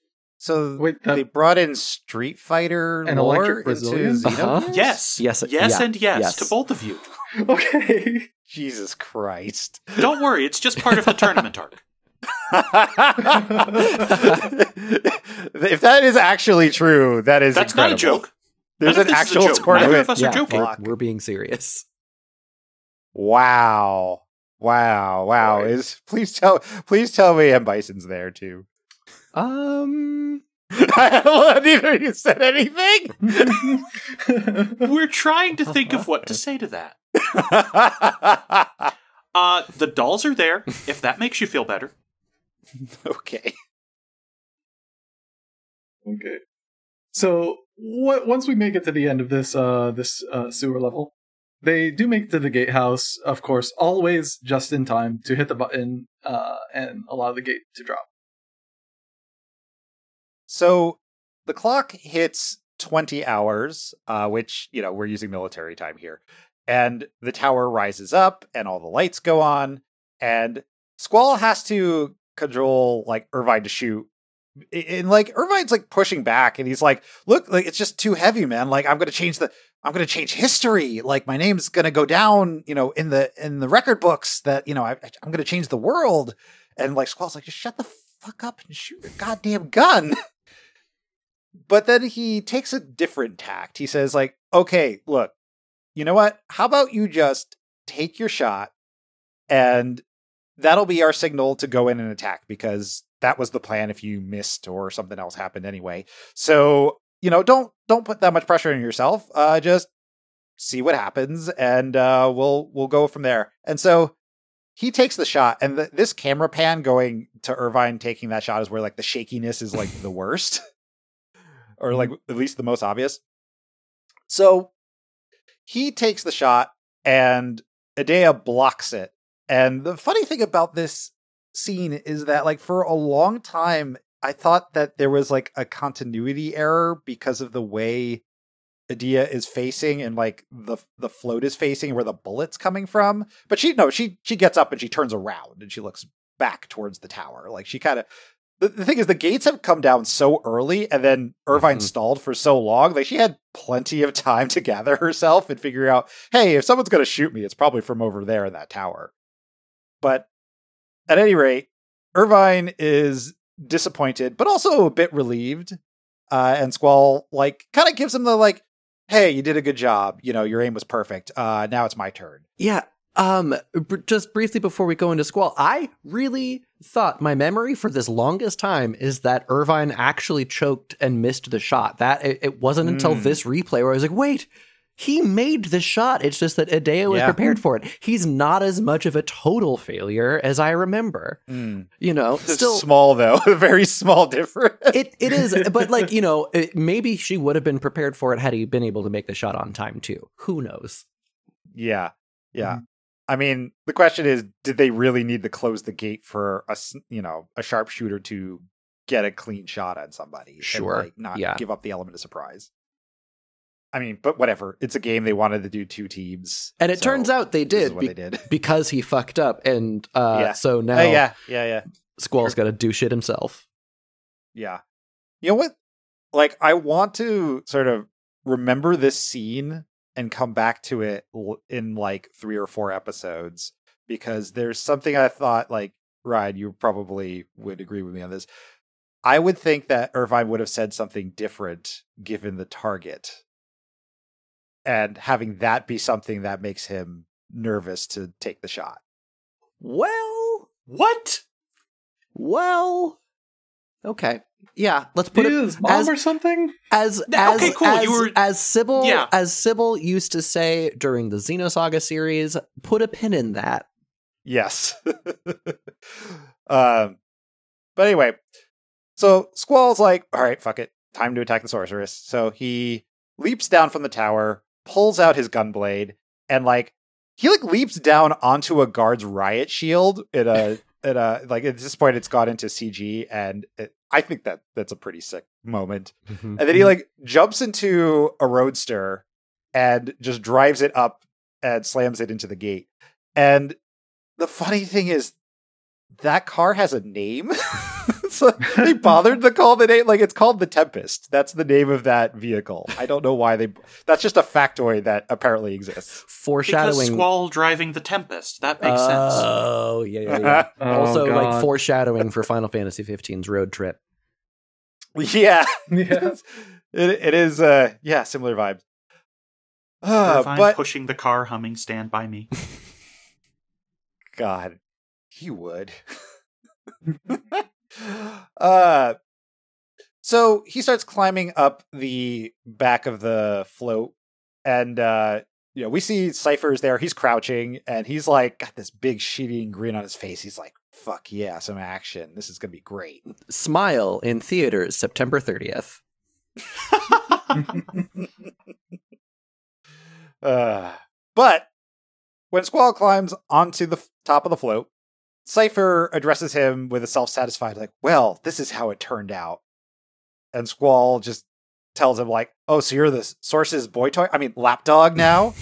wait, they brought in Street Fighter and Electric Brazilian. Yes, to both of you. Okay. Jesus Christ! Don't worry, it's just part of the tournament arc. If that is actually true, that's incredible. Not a joke. There's an actual tournament. None of us are joking. We're being serious. Wow. Right. Please tell me M. Bison's there too. Neither of you said anything. We're trying to think of what to say to that. The dolls are there, if that makes you feel better. Okay. So once we make it to the end of this this sewer level, they do make it to the gatehouse, of course, always just in time to hit the button and allow the gate to drop. So the clock hits 20 hours, which, you know, we're using military time here. And the tower rises up and all the lights go on. And Squall has to cajole, like, Irvine to shoot. And, like, Irvine's, like, pushing back. And he's like, look, like, it's just too heavy, man. Like, I'm going to change history. Like, my name's going to go down, you know, in the record books that, you know, I'm going to change the world. And like Squall's like, just shut the fuck up and shoot your goddamn gun. But then he takes a different tact. He says like, okay, look, you know what? How about you just take your shot, and that'll be our signal to go in and attack, because that was the plan if you missed or something else happened anyway. So, you know, don't put that much pressure on yourself. Just see what happens, and we'll go from there. And so he takes the shot, and this camera pan going to Irvine taking that shot is where like the shakiness is like the worst, or like at least the most obvious. So he takes the shot, and Edea blocks it. And the funny thing about this scene is that like for a long time, I thought that there was like a continuity error because of the way Edea is facing and like the float is facing where the bullet's coming from. But she gets up and she turns around and she looks back towards the tower. Like she kind of, the thing is the gates have come down so early and then Irvine stalled for so long. Like she had plenty of time to gather herself and figure out, hey, if someone's going to shoot me, it's probably from over there in that tower. But at any rate, Irvine is disappointed, but also a bit relieved. And Squall like kind of gives him the like, hey, you did a good job. You know, your aim was perfect. Now it's my turn. Yeah. Just briefly before we go into Squall, I really thought my memory for this longest time is that Irvine actually choked and missed the shot. That it wasn't until this replay where I was like, wait, he made the shot. It's just that Edea was prepared for it. He's not as much of a total failure as I remember. You know, still small though, a very small difference. It is, but like, you know, maybe she would have been prepared for it had he been able to make the shot on time too. Who knows? Yeah. Yeah. Mm-hmm. I mean, the question is, did they really need to close the gate for a sharpshooter to get a clean shot on somebody? Sure. And, like, not give up the element of surprise. I mean, but whatever. It's a game. They wanted to do two teams. And it turns out they did, because he fucked up. And so now Squall's got to do shit himself. Yeah. You know what? Like, I want to sort of remember this scene and come back to it in like 3 or 4 episodes, because there's something I thought, like, Ryan, you probably would agree with me on this. I would think that Irvine would have said something different given the target, and having that be something that makes him nervous to take the shot. Well, what? Well, okay. Yeah, let's put his mom as, or something. As Sybil used to say during the Xenosaga series, put a pin in that. Yes. But anyway, so Squall's like, all right, fuck it, time to attack the sorceress. So he leaps down from the tower, pulls out his gunblade, and like he like leaps down onto a guard's riot shield in a. Like at this point, it's gone into CG, and I think that's a pretty sick moment. Mm-hmm. And then he like jumps into a roadster and just drives it up and slams it into the gate. And the funny thing is, that car has a name. So they bothered to call the name. Like, it's called the Tempest. That's the name of that vehicle. I don't know why that's just a factoid that apparently exists. Foreshadowing. Because Squall driving the Tempest. That makes sense. Oh, yeah. Also, God. Like, foreshadowing for Final Fantasy XV's road trip. Yeah. It is, similar vibes. But pushing the car, humming Stand By Me. God, he would. So he starts climbing up the back of the float, and we see Cifer's there. He's crouching, and he's like got this big shitty grin on his face. He's like, "Fuck yeah, some action! This is gonna be great." Smile in theaters September 30th. But when Squall climbs onto the top of the float, Cifer addresses him with a self-satisfied, like, well, this is how it turned out. And Squall just tells him, like, oh, so you're the source's lapdog now?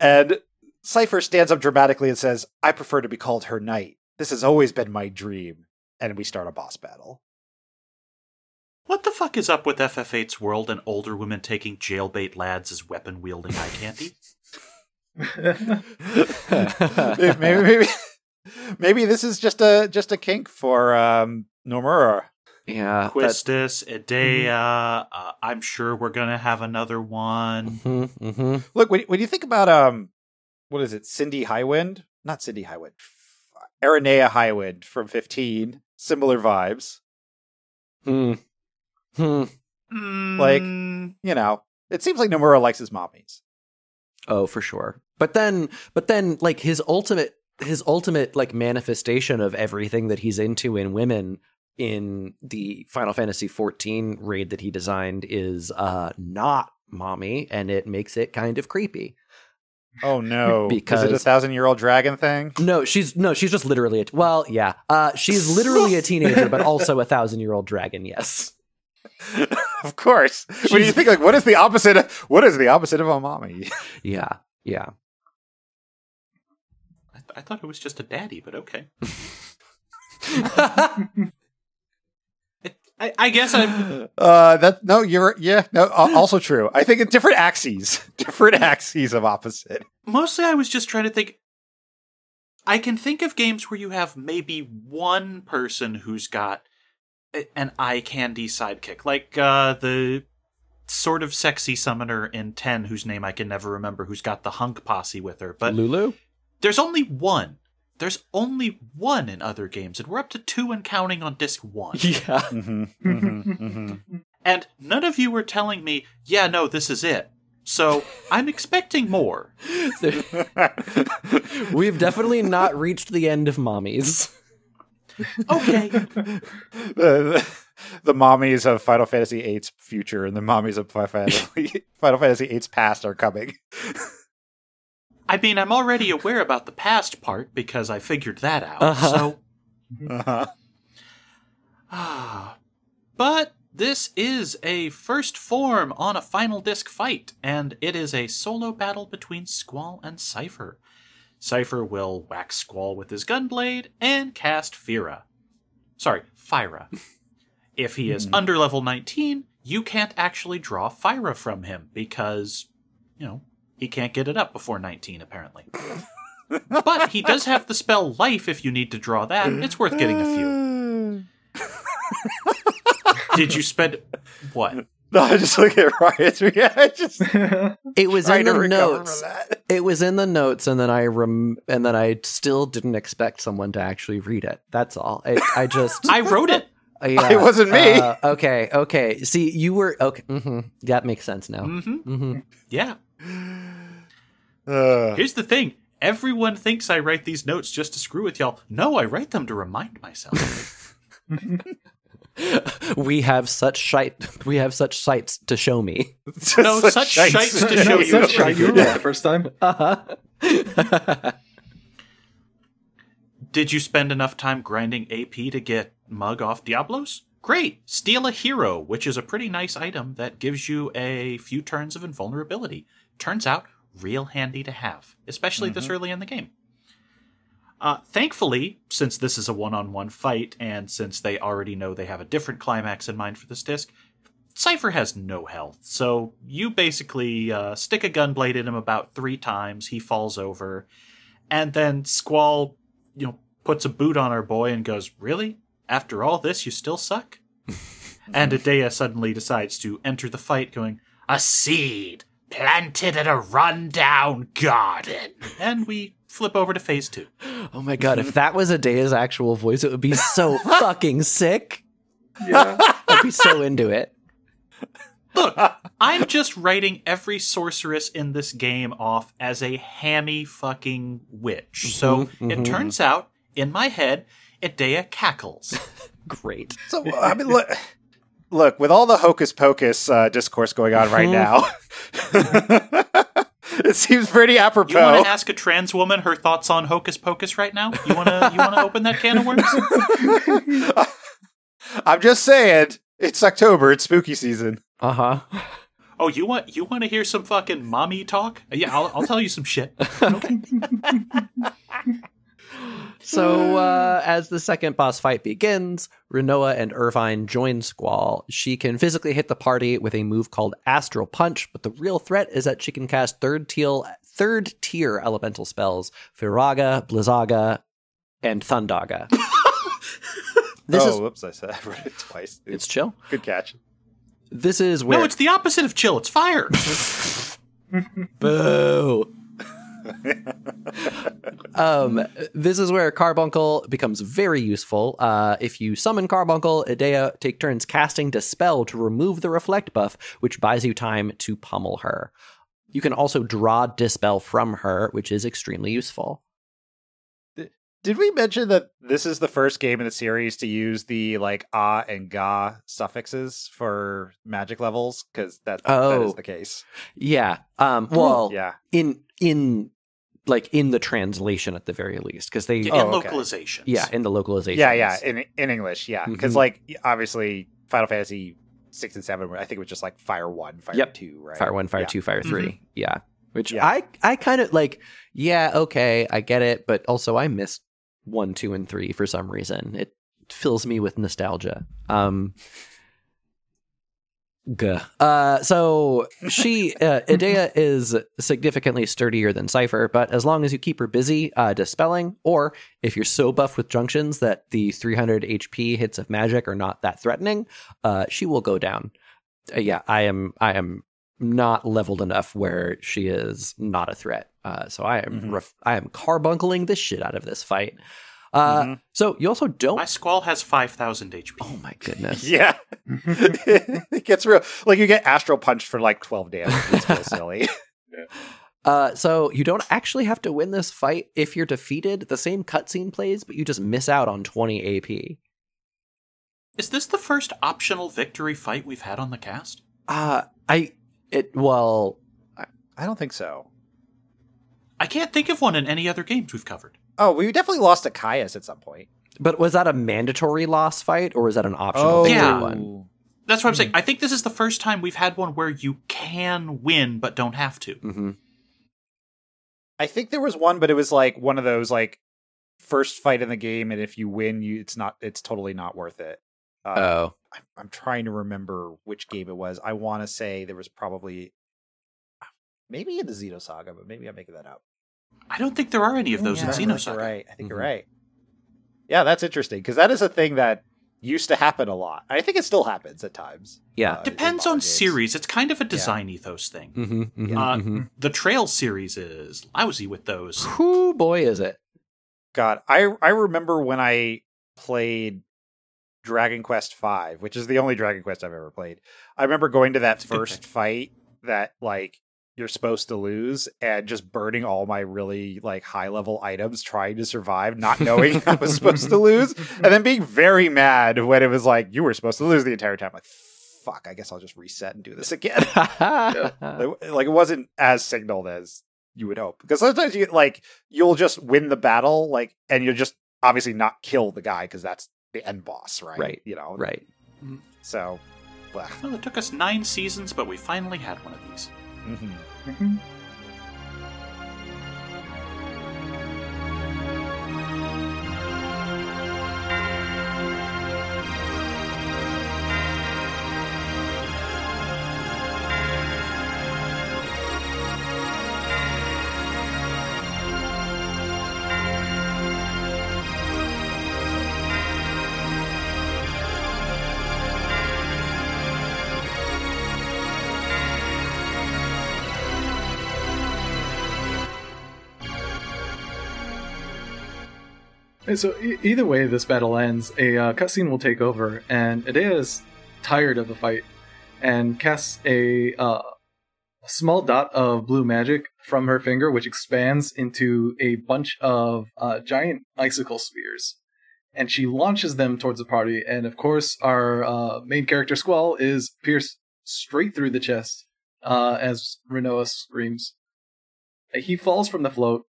And Cifer stands up dramatically and says, I prefer to be called her knight. This has always been my dream. And we start a boss battle. What the fuck is up with FF8's world and older women taking jailbait lads as weapon-wielding eye candy? Maybe this is just a kink for Nomura. Yeah, Quistis, Edea. I'm sure we're gonna have another one. Mm-hmm, mm-hmm. Look, when you think about what is it? Aranea Highwind from 15. Similar vibes. Like, you know, it seems like Nomura likes his mommies. Oh, for sure. But then, like his ultimate his ultimate like manifestation of everything that he's into in women in the Final Fantasy XIV raid that he designed is not mommy, and it makes it kind of creepy. Oh no! Because is it a 1,000-year-old dragon thing? No, she's just literally she's literally a teenager, but also a 1,000-year-old dragon. Yes, of course. When you think like, what is the opposite? What is the opposite of a mommy? Yeah. I thought it was just a daddy, but okay. I guess I'm. Also true. I think it's different axes of opposite. Mostly, I was just trying to think. I can think of games where you have maybe one person who's got an eye candy sidekick, like the sort of sexy summoner in 10, whose name I can never remember, who's got the hunk posse with her. But Lulu. There's only one in other games, and we're up to 2 and counting on disc 1. Yeah. Mm-hmm, mm-hmm, mm-hmm. And none of you were telling me, yeah, no, this is it. So I'm expecting more. We've definitely not reached the end of mommies. Okay. The mommies of Final Fantasy VIII's future and the mommies of Final Fantasy VIII's past are coming. I mean, I'm already aware about the past part because I figured that out, But this is a first form on a final disc fight, and it is a solo battle between Squall and Cifer. Cifer will whack Squall with his gunblade and cast Fyra. If he is under level 19, you can't actually draw Fyra from him because, he can't get it up before 19, apparently. But he does have the spell Life if you need to draw that. It's worth getting a few. Did you spend... What? No, I just look at Riot's reaction. It was in the notes. It was in the notes, and then I still didn't expect someone to actually read it. That's all. I wrote it. Yeah, it wasn't me. Okay. See, you were... Okay. Mm-hmm. That makes sense now. Mm-hmm. Mm-hmm. Yeah. Here's the thing. Everyone thinks I write these notes just to screw with y'all. No, I write them to remind myself. We have such sights to show me. No, such shites to show you. Yeah. First time. Uh-huh. Did you spend enough time grinding AP to get Mug off Diablos? Great. Steal a hero, which is a pretty nice item that gives you a few turns of invulnerability. Turns out real handy to have, especially this early in the game. Thankfully, since this is a one-on-one fight, and since they already know they have a different climax in mind for this disc, Cifer has no health, so you basically stick a gunblade in him about 3 times, he falls over, and then Squall, puts a boot on our boy and goes, "Really? After all this, you still suck?" And Edea suddenly decides to enter the fight going, "A seed! Planted in a rundown garden." And we flip over to phase 2. Oh my god, if that was Adea's actual voice, it would be so fucking sick. Yeah. I'd be so into it. Look, I'm just writing every sorceress in this game off as a hammy fucking witch. So it turns out, in my head, Edea cackles. Great. So, I mean, Look, with all the hocus pocus discourse going on right now, it seems pretty apropos. You want to ask a trans woman her thoughts on hocus pocus right now? You want to open that can of worms? I'm just saying, it's October. It's spooky season. Uh huh. Oh, you want to hear some fucking mommy talk? Yeah, I'll tell you some shit. Okay. So, as the second boss fight begins, Rinoa and Irvine join Squall. She can physically hit the party with a move called Astral Punch, but the real threat is that she can cast third-tier elemental spells, Firaga, Blizzaga, and Thundaga. Whoops, I read it twice. It's chill. Good catch. This is where... No, it's the opposite of chill. It's fire. Boo. This is where Carbuncle becomes very useful. If you summon Carbuncle, Edea take turns casting Dispel to remove the Reflect buff, which buys you time to pummel her. You can also draw Dispel from her, which is extremely useful. Did we mention that this is the first game in the series to use the like ah and ga suffixes for magic levels? Because that is the case. Yeah. In the translation at the very least, because they localizations. Yeah, in the localization. Yeah, yeah, in English. Yeah, because obviously Final Fantasy 6 and 7, I think it was just like Fyra 1, Fyra 2, right? Fyra 1, Fyra 2, Fyra 3. Mm-hmm. Yeah. Which I kind of like, yeah, okay, I get it. But also I missed 1, 2, and 3 for some reason. It fills me with nostalgia. So she, Edea is significantly sturdier than Cifer, but as long as you keep her busy dispelling, or if you're so buffed with junctions that the 300 HP hits of magic are not that threatening, she will go down. I am not leveled enough where she is not a threat. So I am I am carbuncling the shit out of this fight. So you also don't. My Squall has 5,000 HP. Oh my goodness! Yeah, it gets real. Like you get Astral Punched for like 12 damage. It's so silly. So you don't actually have to win this fight if you're defeated. The same cutscene plays, but you just miss out on 20 AP. Is this the first optional victory fight we've had on the cast? I don't think so. I can't think of one in any other games we've covered. Oh, we definitely lost to Caius at some point. But was that a mandatory loss fight, or was that an optional one? That's what I'm saying. I think this is the first time we've had one where you can win, but don't have to. Mm-hmm. I think there was one, but it was like one of those like first fight in the game, and if you win, it's totally not worth it. I'm trying to remember which game it was. I want to say there was probably maybe in the Xenosaga, but maybe I'm making that up. I don't think there are any of those in Xenosaga. I think you're right. Yeah, that's interesting, because that is a thing that used to happen a lot. I think it still happens at times. Yeah. Depends on series. It's kind of a design ethos thing. The Trail series is lousy with those. Whoo, boy, is it. God, I remember when I played Dragon Quest V, which is the only Dragon Quest I've ever played. I remember going to that first fight that, like, you're supposed to lose, and just burning all my really like high level items trying to survive, not knowing I was supposed to lose, and then being very mad when it was like, you were supposed to lose the entire time. Like, fuck, I guess I'll just reset and do this again. Like, it wasn't as signaled as you would hope, because sometimes you like, you'll just win the battle, like, and you'll just obviously not kill the guy, because that's the end boss, right? You know, right? So, well, it took us 9 seasons, but we finally had one of these. So either way this battle ends, a cutscene will take over, and Edea is tired of the fight and casts a small dot of blue magic from her finger, which expands into a bunch of giant icicle spheres, and she launches them towards the party, and of course our main character Squall is pierced straight through the chest as Rinoa screams. He falls from the float,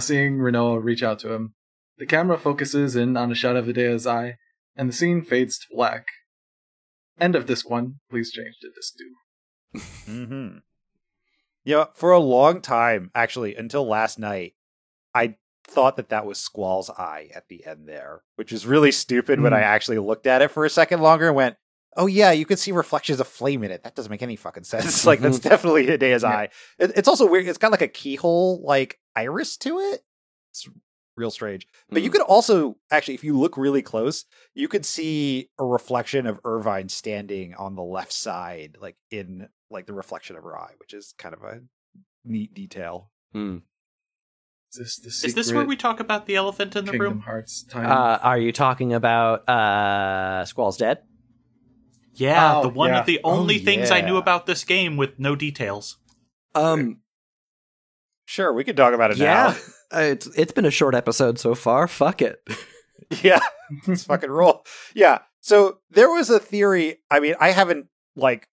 seeing Rinoa reach out to him. The camera focuses in on a shot of Edea's eye, and the scene fades to black. End of this one. Please change to this too. Yeah, for a long time, actually, until last night, I thought that was Squall's eye at the end there, which is really stupid when I actually looked at it for a second longer and went, oh yeah, you can see reflections of flame in it. That doesn't make any fucking sense. Like, that's definitely Edea's eye. It's also weird. It's got like a keyhole, like, iris to it. It's real strange. But you could also, actually, if you look really close, you could see a reflection of Irvine standing on the left side, like in like the reflection of her eye, which is kind of a neat detail. Is this where we talk about the elephant in the room? Hearts time? Are you talking about Squall's Dead? Yeah, the one of the only things I knew about this game with no details. Sure, we could talk about it now. It's been a short episode so far. Fuck it. Yeah, let's fucking roll. Yeah. So there was a theory. I mean, I haven't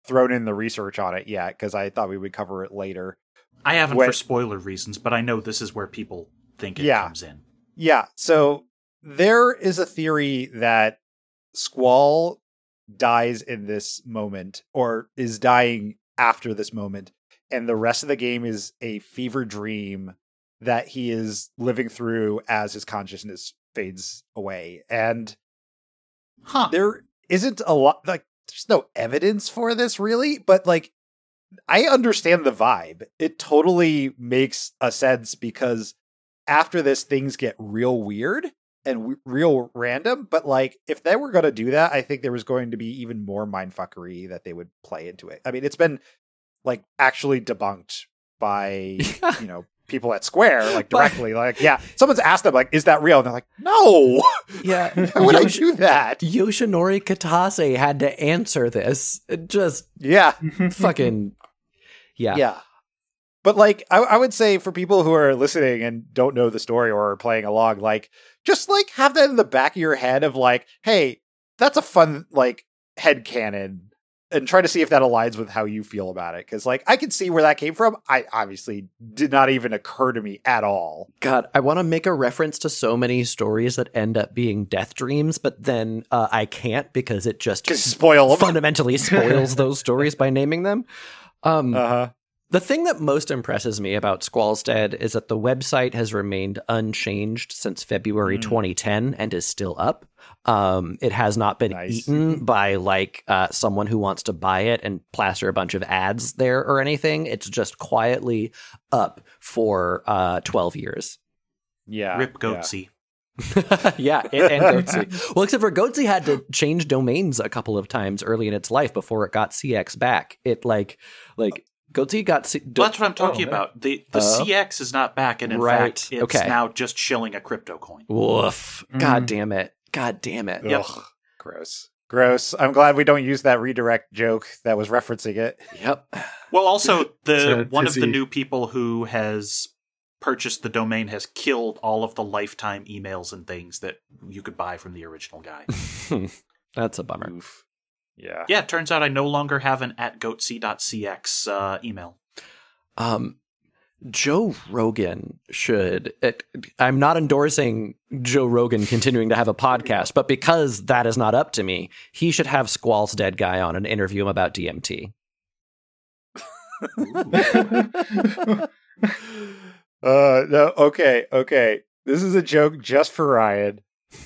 thrown in the research on it yet because I thought we would cover it later. I haven't for spoiler reasons, but I know this is where people think it comes in. Yeah. So there is a theory that Squall dies in this moment or is dying after this moment. And the rest of the game is a fever dream that he is living through as his consciousness fades away. And there isn't a lot, there's no evidence for this really, but I understand the vibe. It totally makes a sense because after this, things get real weird and real random. But if they were going to do that, I think there was going to be even more mindfuckery that they would play into it. I mean, it's been actually debunked by, people at Square, directly. Someone's asked them, is that real? And they're like, no. Yeah. Why would I do that? Yoshinori Kitase had to answer this. It just. Yeah. Fucking. Yeah. Yeah. But I would say for people who are listening and don't know the story or are playing along, just have that in the back of your head of hey, that's a fun, headcanon. And try to see if that aligns with how you feel about it. Because, I can see where that came from. I obviously did not even occur to me at all. God, I want to make a reference to so many stories that end up being death dreams, but then I can't because it just fundamentally spoils those stories by naming them. The thing that most impresses me about Squall's Dead is that the website has remained unchanged since February 2010 and is still up. It has not been eaten by someone who wants to buy it and plaster a bunch of ads there or anything. It's just quietly up for 12 years. Yeah. Rip Goatsy. Yeah, and Goatsy. Well, except for Goatsy had to change domains a couple of times early in its life before it got CX back. It Goatsy got... that's what I'm talking about. The CX is not back, and in fact, it's now just shilling a crypto coin. Woof. God damn it. God damn it. Yep. Ugh. Gross. I'm glad we don't use that redirect joke that was referencing it. Yep. Well, also, one of the new people who has purchased the domain has killed all of the lifetime emails and things that you could buy from the original guy. That's a bummer. Oof. Yeah. Yeah, it turns out I no longer have an @goatsy.cx email. Joe Rogan should... I'm not endorsing Joe Rogan continuing to have a podcast, but because that is not up to me, he should have Squall's Dead Guy on and interview him about DMT. No, okay. This is a joke just for Ryan.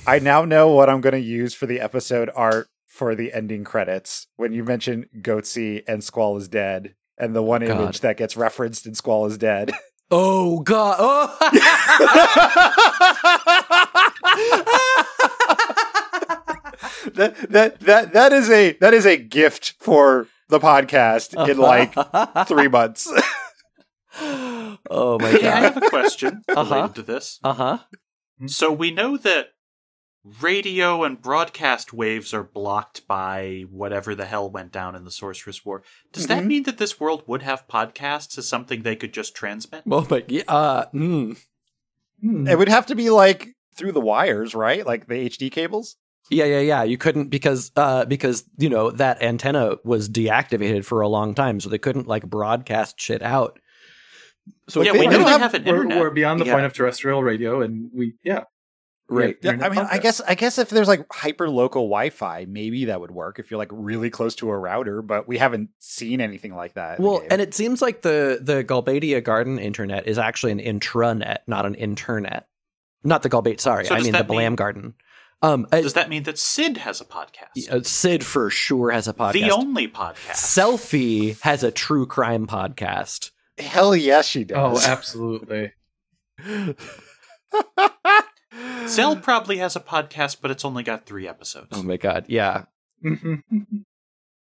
I now know what I'm going to use for the episode art for the ending credits when you mention Goatsy and Squall is Dead and the one image that gets referenced in Squall is Dead. Oh, God. Oh. that is a gift for the podcast in 3 months. Oh, my God. Yeah, I have a question related to this. So we know that radio and broadcast waves are blocked by whatever the hell went down in the Sorceress War. Does that mean that this world would have podcasts as something they could just transmit? Well, but yeah, it would have to be through the wires, right? Like the HD cables. Yeah. You couldn't because that antenna was deactivated for a long time, so they couldn't broadcast shit out. So yeah, we know they have an internet. We're beyond the point of terrestrial radio, and we. Right. Yeah, I mean, I guess if there's hyper local Wi-Fi, maybe that would work if you're really close to a router, but we haven't seen anything like that. Well, and it seems like the Galbadia Garden internet is actually an intranet, not an internet. Not the Galbate, sorry. So I mean the Blam Garden. Does that mean that Sid has a podcast? Sid for sure has a podcast. The only podcast. Selphie has a true crime podcast. Hell yes, she does. Oh, absolutely. Zell probably has a podcast, but it's only got 3 episodes. Oh my God, yeah.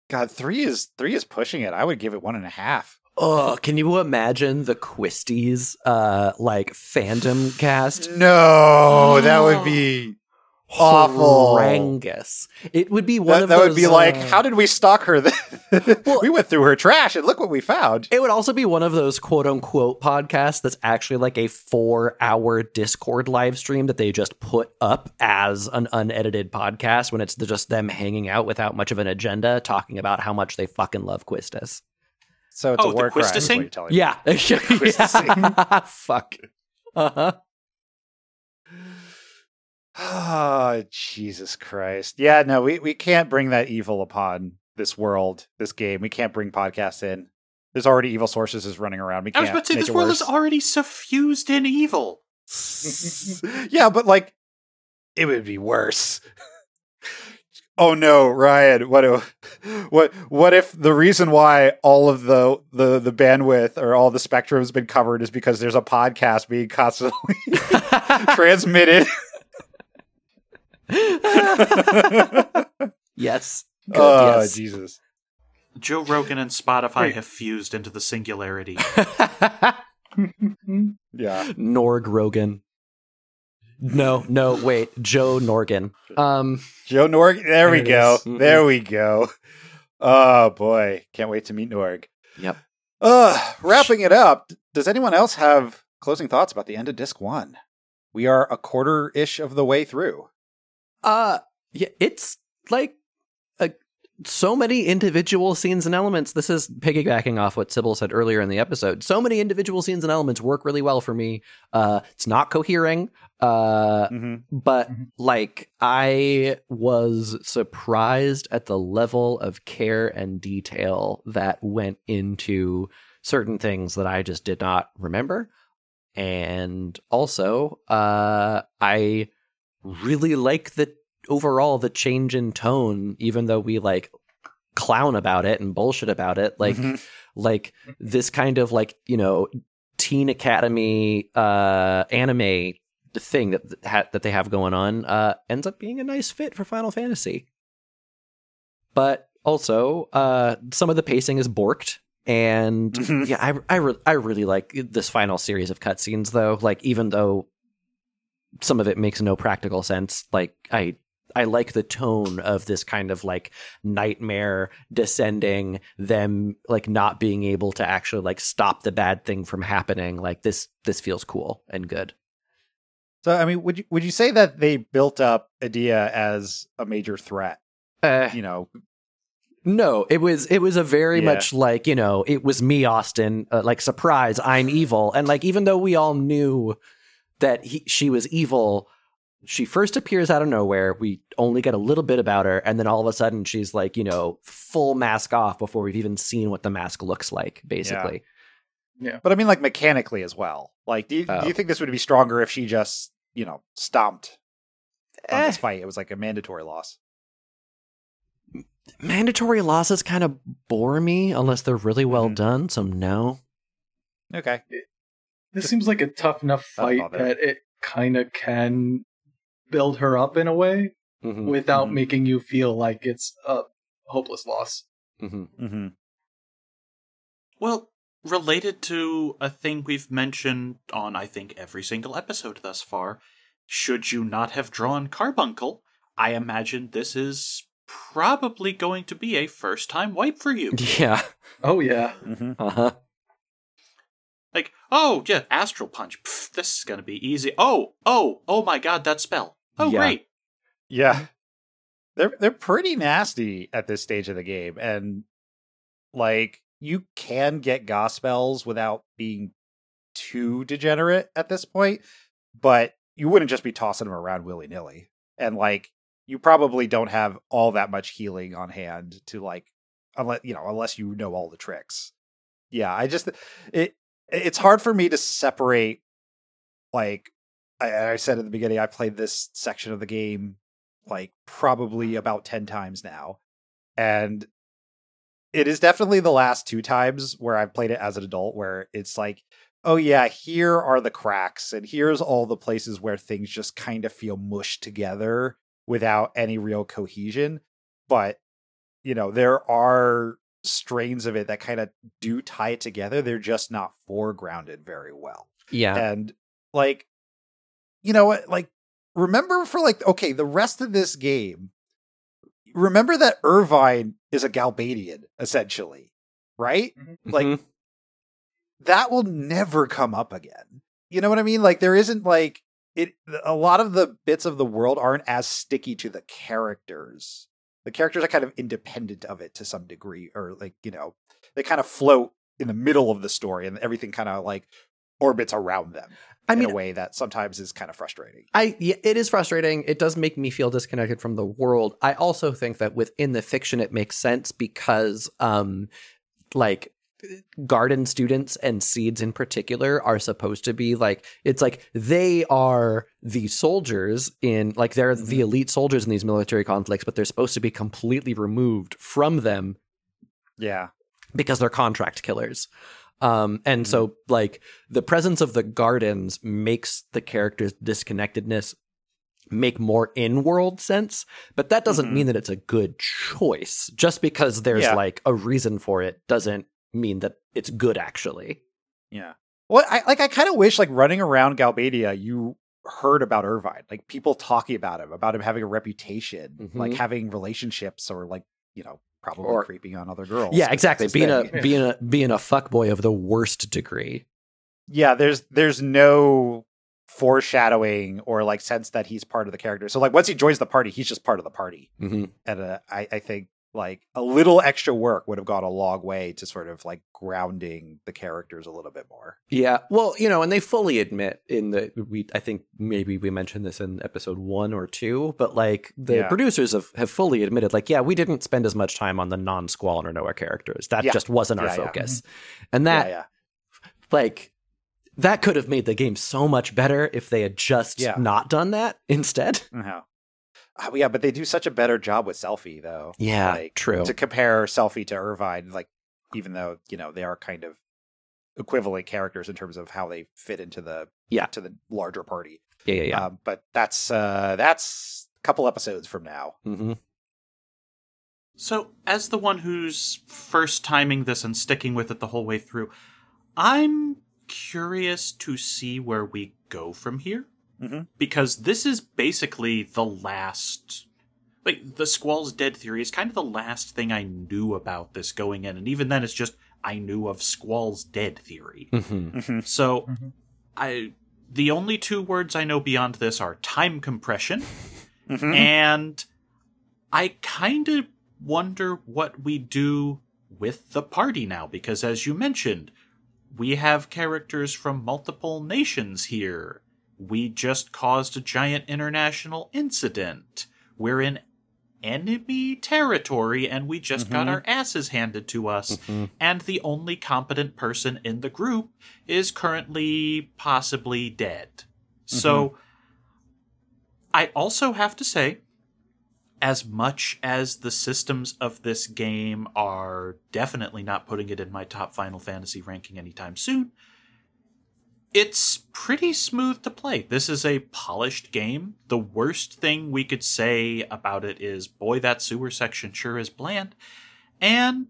God, 3 is pushing it. I would give it 1.5. Oh, can you imagine the Quistis fandom cast? No, that would be awful. Horrendous. It would be one that, of that those... That would be like, how did we stalk her? Well, we went through her trash and look what we found. It would also be one of those quote-unquote podcasts that's actually like a 4-hour Discord live stream that they just put up as an unedited podcast when it's just them hanging out without much of an agenda talking about how much they fucking love Quistis. So it's a war crime. You're telling yeah. me. Yeah. Fuck. Uh-huh. Oh, Jesus Christ. Yeah, no, we can't bring that evil upon this world, this game. We can't bring podcasts in. There's already evil sources is running around. We can't. I was about to say, this world is already suffused in evil. Yeah, but like, it would be worse. Oh no, Ryan, what if the reason why all of the bandwidth or all the spectrum has been covered is because there's a podcast being constantly transmitted? Yes. God, oh, yes. Jesus. Joe Rogan and Spotify have fused into the singularity. Yeah. Norg Rogan. No, wait. Joe Norgan. Joe Norg. There we go. Mm-hmm. There we go. Oh, boy. Can't wait to meet Norg. Yep. Wrapping it up, does anyone else have closing thoughts about the end of Disc 1? We are a quarter-ish of the way through. Yeah, it's like so many individual scenes and elements. This is piggybacking off what Sybil said earlier in the episode. So many individual scenes and elements work really well for me. It's not cohering, but like I was surprised at the level of care and detail that went into certain things that I just did not remember. And also, I really like the overall the change in tone, even though we like clown about it and bullshit about it, like like this kind of like, you know, teen academy anime thing that they have going on ends up being a nice fit for Final Fantasy. But also some of the pacing is borked. And yeah, I really like this final series of cutscenes, though, like even though some of it makes no practical sense. Like I like the tone of this kind of like nightmare descending, them like not being able to actually like stop the bad thing from happening. Like this feels cool and good. So, I mean, would you say that they built up Edea as a major threat? You know, no, it was a very much like, you know, it was me, Austin, like surprise, I'm evil. And like, even though we all knew that she was evil, she first appears out of nowhere. We only get a little bit about her, and then all of a sudden she's like, you know, full mask off before we've even seen what the mask looks like, basically. Yeah. But I mean, like, mechanically as well. Like, do you think this would be stronger if she just, you know, stomped on this fight? It was like a mandatory loss. Mandatory losses kind of bore me unless they're really well done, so no. Okay. This seems like a tough enough fight that it kind of can build her up in a way without making you feel like it's a hopeless loss. Mm-hmm. Mm-hmm. Well, related to a thing we've mentioned on, I think, every single episode thus far, should you not have drawn Carbuncle, I imagine this is probably going to be a first-time wipe for you. Yeah. Oh, yeah. Mm-hmm. Uh-huh. Like, oh, yeah, Astral Punch. Pff, this is going to be easy. Oh my God, that spell. Oh, yeah. Great. Yeah. They're pretty nasty at this stage of the game. And, like, you can get Goss spells without being too degenerate at this point, but you wouldn't just be tossing them around willy-nilly. And, like, you probably don't have all that much healing on hand to, like, unless you know all the tricks. Yeah, It's hard for me to separate, like, I said at the beginning, I played this section of the game, like, probably about 10 times now. And it is definitely the last 2 times where I've played it as an adult, where it's like, oh yeah, here are the cracks, and here's all the places where things just kind of feel mushed together without any real cohesion. But, you know, there are strains of it that kind of do tie it together. They're just not foregrounded very well. Yeah. And like, you know what, like remember for like, okay, the rest of this game, remember that Irvine is a Galbadian, essentially, right? Mm-hmm. Like, that will never come up again. You know what I mean? Like, there isn't like, it. A lot of the bits of the world aren't as sticky to the characters. The characters are kind of independent of it to some degree, or like, you know, they kind of float in the middle of the story and everything kind of like orbits around them in a way that sometimes is kind of frustrating. It is frustrating. It does make me feel disconnected from the world. I also think that within the fiction, it makes sense because like garden students and seeds in particular are supposed to be like, it's like they are the soldiers in like, they're the elite soldiers in these military conflicts, but they're supposed to be completely removed from them. Yeah. Because they're contract killers. And so like the presence of the gardens makes the character's disconnectedness make more in-world sense, but that doesn't mean that it's a good choice. Just because there's like a reason for it doesn't mean that it's good, actually. Yeah. Well, I kind of wish like running around Galbadia, you heard about Irvine, like people talking about him having a reputation, like having relationships or like, you know, probably creeping on other girls. Yeah, exactly. Being a fuckboy of the worst degree. Yeah, there's no foreshadowing or like sense that he's part of the character. So like once he joins the party, he's just part of the party. And I think like a little extra work would have gone a long way to sort of like grounding the characters a little bit more. Yeah. Well, you know, and they fully admit in the, I think maybe we mentioned this in episode 1 or 2, but like the producers have fully admitted like, yeah, we didn't spend as much time on the non-Squall and Rinoa characters. That just wasn't our focus. Yeah. And that like, that could have made the game so much better if they had just not done that instead. Uh-huh. Oh, yeah, but they do such a better job with Selphie, though. Yeah, like, true. To compare Selphie to Irvine, like, even though, you know, they are kind of equivalent characters in terms of how they fit into the to the larger party. Yeah. But that's a couple episodes from now. Mm-hmm. So, as the one who's first timing this and sticking with it the whole way through, I'm curious to see where we go from here. Mm-hmm. Because this is basically the last, like, the Squall's Dead theory is kind of the last thing I knew about this going in. And even then, it's just, I knew of Squall's Dead theory. So, the only two words I know beyond this are time compression. And I kind of wonder what we do with the party now. Because as you mentioned, we have characters from multiple nations here. We just caused a giant international incident. We're in enemy territory, and we just got our asses handed to us. And the only competent person in the group is currently possibly dead. So I also have to say, as much as the systems of this game are definitely not putting it in my top Final Fantasy ranking anytime soon, it's pretty smooth to play. This is a polished game. The worst thing we could say about it is, boy, that sewer section sure is bland. And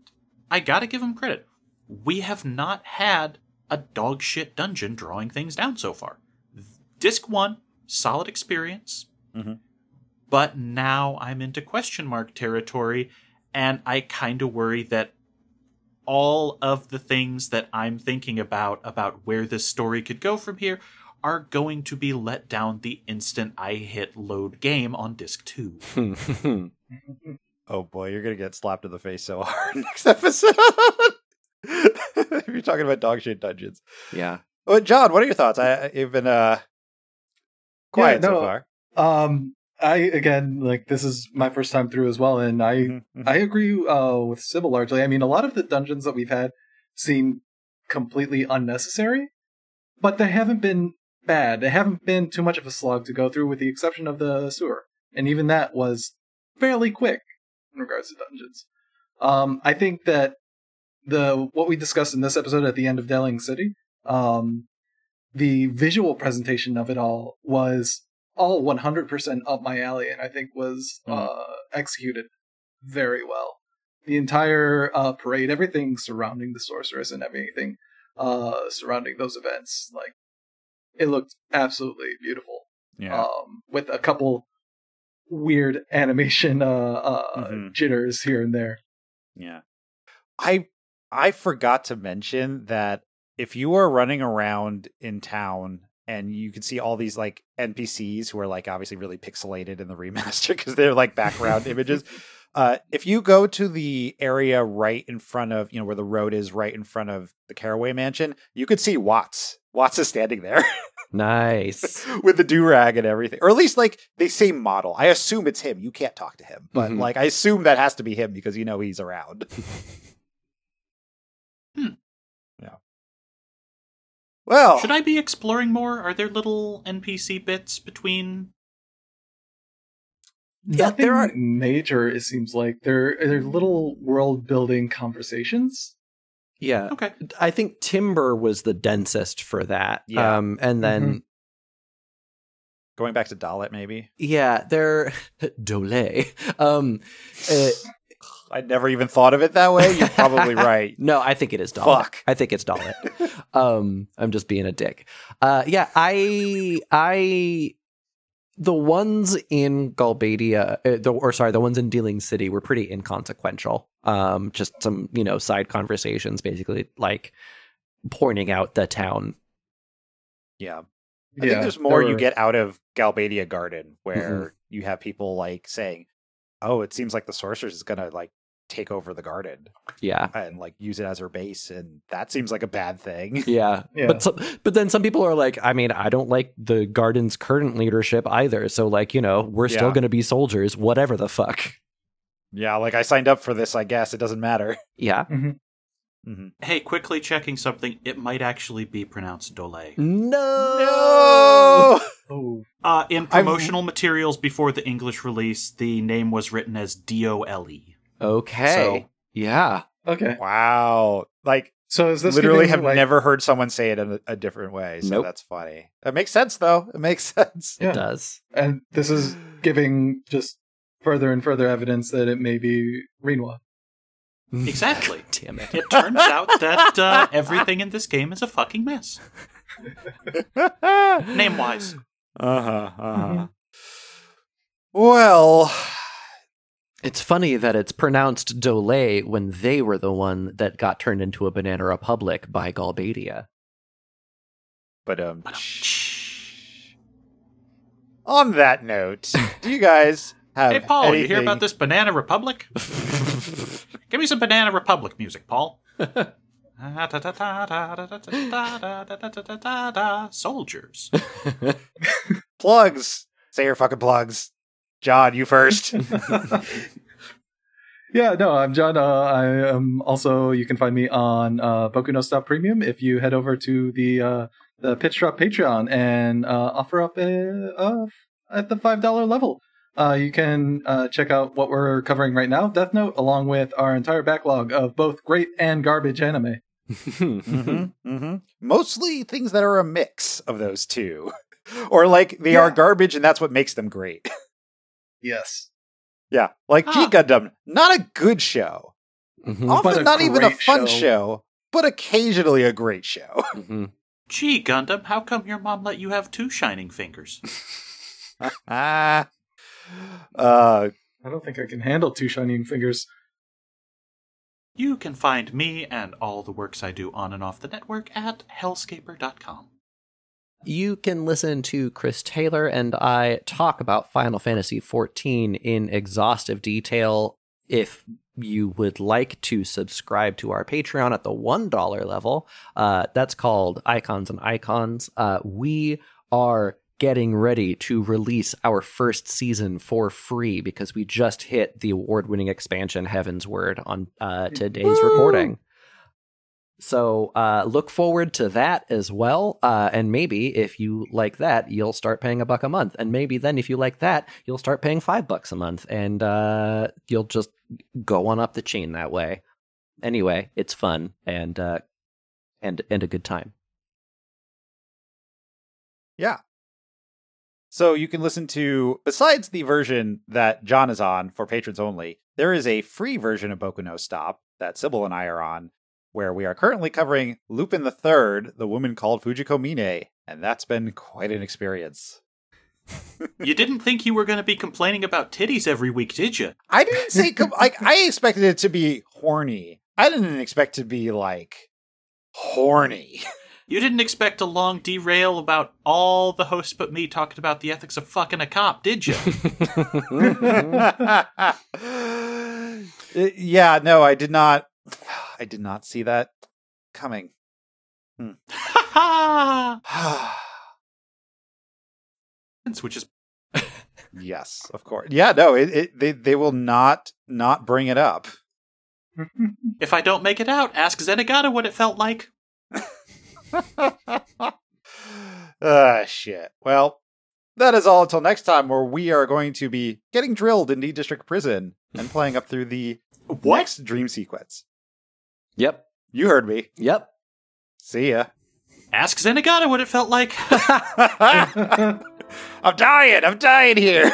I gotta give them credit. We have not had a dog shit dungeon drawing things down so far. Disc 1, solid experience. But now I'm into question mark territory, and I kind of worry that all of the things that I'm thinking about where this story could go from here are going to be let down the instant I hit load game on disc 2. Oh boy, you're going to get slapped in the face so hard next episode. If you're talking about dog shit dungeons. Yeah. Well, John, what are your thoughts? You've been quiet so far. I, again, like, this is my first time through as well, and I agree with Sybil largely. I mean, a lot of the dungeons that we've had seem completely unnecessary, but they haven't been bad. They haven't been too much of a slog to go through, with the exception of the sewer. And even that was fairly quick in regards to dungeons. I think that what we discussed in this episode at the end of Deling City, the visual presentation of it all was all 100% up my alley, and I think was executed very well. The entire parade, everything surrounding the sorceress and everything surrounding those events, like, it looked absolutely beautiful. Yeah. With a couple weird animation jitters here and there. Yeah. I forgot to mention that if you are running around in town and you can see all these like NPCs who are like obviously really pixelated in the remaster because they're like background images. If you go to the area right in front of, you know, where the road is right in front of the Caraway Mansion, you could see Watts. Watts is standing there. Nice. With the do-rag and everything. Or at least like they say model. I assume it's him. You can't talk to him. But like I assume that has to be him because you know he's around. Yeah. Well, should I be exploring more? Are there little NPC bits between? Nothing there are major, it seems like. They're little world-building conversations. Yeah. Okay. I think Timber was the densest for that. Yeah. And then... Going back to Dalet, maybe? Yeah, they're... Dole. I never even thought of it that way. You're probably right. No, I think it is Dalet. Fuck. I think it's Dalet. I'm just being a dick. Yeah, I... The ones in Galbadia, the ones in Deling City were pretty inconsequential. Just some, you know, side conversations, basically, like pointing out the town. Yeah. I think there's more you get out of Galbadia Garden, where you have people, like, saying, oh, it seems like the sorceress is going to, like, take over the garden. Yeah. And, like, use it as her base, and that seems like a bad thing. Yeah. But then some people are like, I mean, I don't like the garden's current leadership either, so, like, you know, we're still going to be soldiers, whatever the fuck. Yeah, like, I signed up for this, I guess. It doesn't matter. Yeah. Hey, quickly checking something. It might actually be pronounced Dole. No! Oh. In promotional materials before the English release, the name was written as D-O-L-E. Okay. So, yeah. Okay. Wow. Like, so is this literally have like... never heard someone say it in a different way. So that's funny. That makes sense, though. It makes sense. Yeah. It does. And this is giving just further and further evidence that it may be Rinoa. Exactly. Damn it. It turns out that everything in this game is a fucking mess. Name-wise. Well... It's funny that it's pronounced Dole when they were the one that got turned into a banana republic by Galbadia. But, on that note, do you guys have anything... Hey, Paul, you hear about this banana republic? Give me some banana republic music, Paul. Soldiers. Plugs. Say your fucking plugs. John, you first. I'm John. I am also, you can find me on Boku no Stop Premium if you head over to the Pitch Drop Patreon and offer up at the $5 level. You can check out what we're covering right now, Death Note, along with our entire backlog of both great and garbage anime. Mostly things that are a mix of those two. Or like they are garbage and that's what makes them great. Yes. Yeah. Like G Gundam, not a good show. Often not even a fun show, but occasionally a great show. G Gundam, how come your mom let you have two shining fingers? I don't think I can handle two shining fingers. You can find me and all the works I do on and off the network at hellscaper.com. You can listen to Chris Taylor and I talk about Final Fantasy XIV in exhaustive detail. If you would like to subscribe to our Patreon at the $1 level, that's called Icons and Icons. We are getting ready to release our first season for free because we just hit the award-winning expansion Heaven's Word on today's recording. So look forward to that as well. And maybe if you like that, you'll start paying $1 a month. And maybe then if you like that, you'll start paying $5 a month. And you'll just go on up the chain that way. Anyway, it's fun and a good time. Yeah. So you can listen to, besides the version that John is on for patrons only, there is a free version of Boku no Stop that Sybil and I are on, where we are currently covering Lupin III, the woman called Fujiko Mine, and that's been quite an experience. You didn't think you were going to be complaining about titties every week, did you? I didn't say, I expected it to be horny. I didn't expect to be, horny. You didn't expect a long derail about all the hosts but me talking about the ethics of fucking a cop, did you? Yeah, no, I did not see that coming. Which is yes, of course. Yeah, no, they will not bring it up. If I don't make it out, ask Zenigata what it felt like. Shit. Well, that is all until next time, where we are going to be getting drilled in D District Prison and playing up through the next dream sequence. Yep. You heard me. Yep. See ya. Ask Zenigata what it felt like. I'm dying here.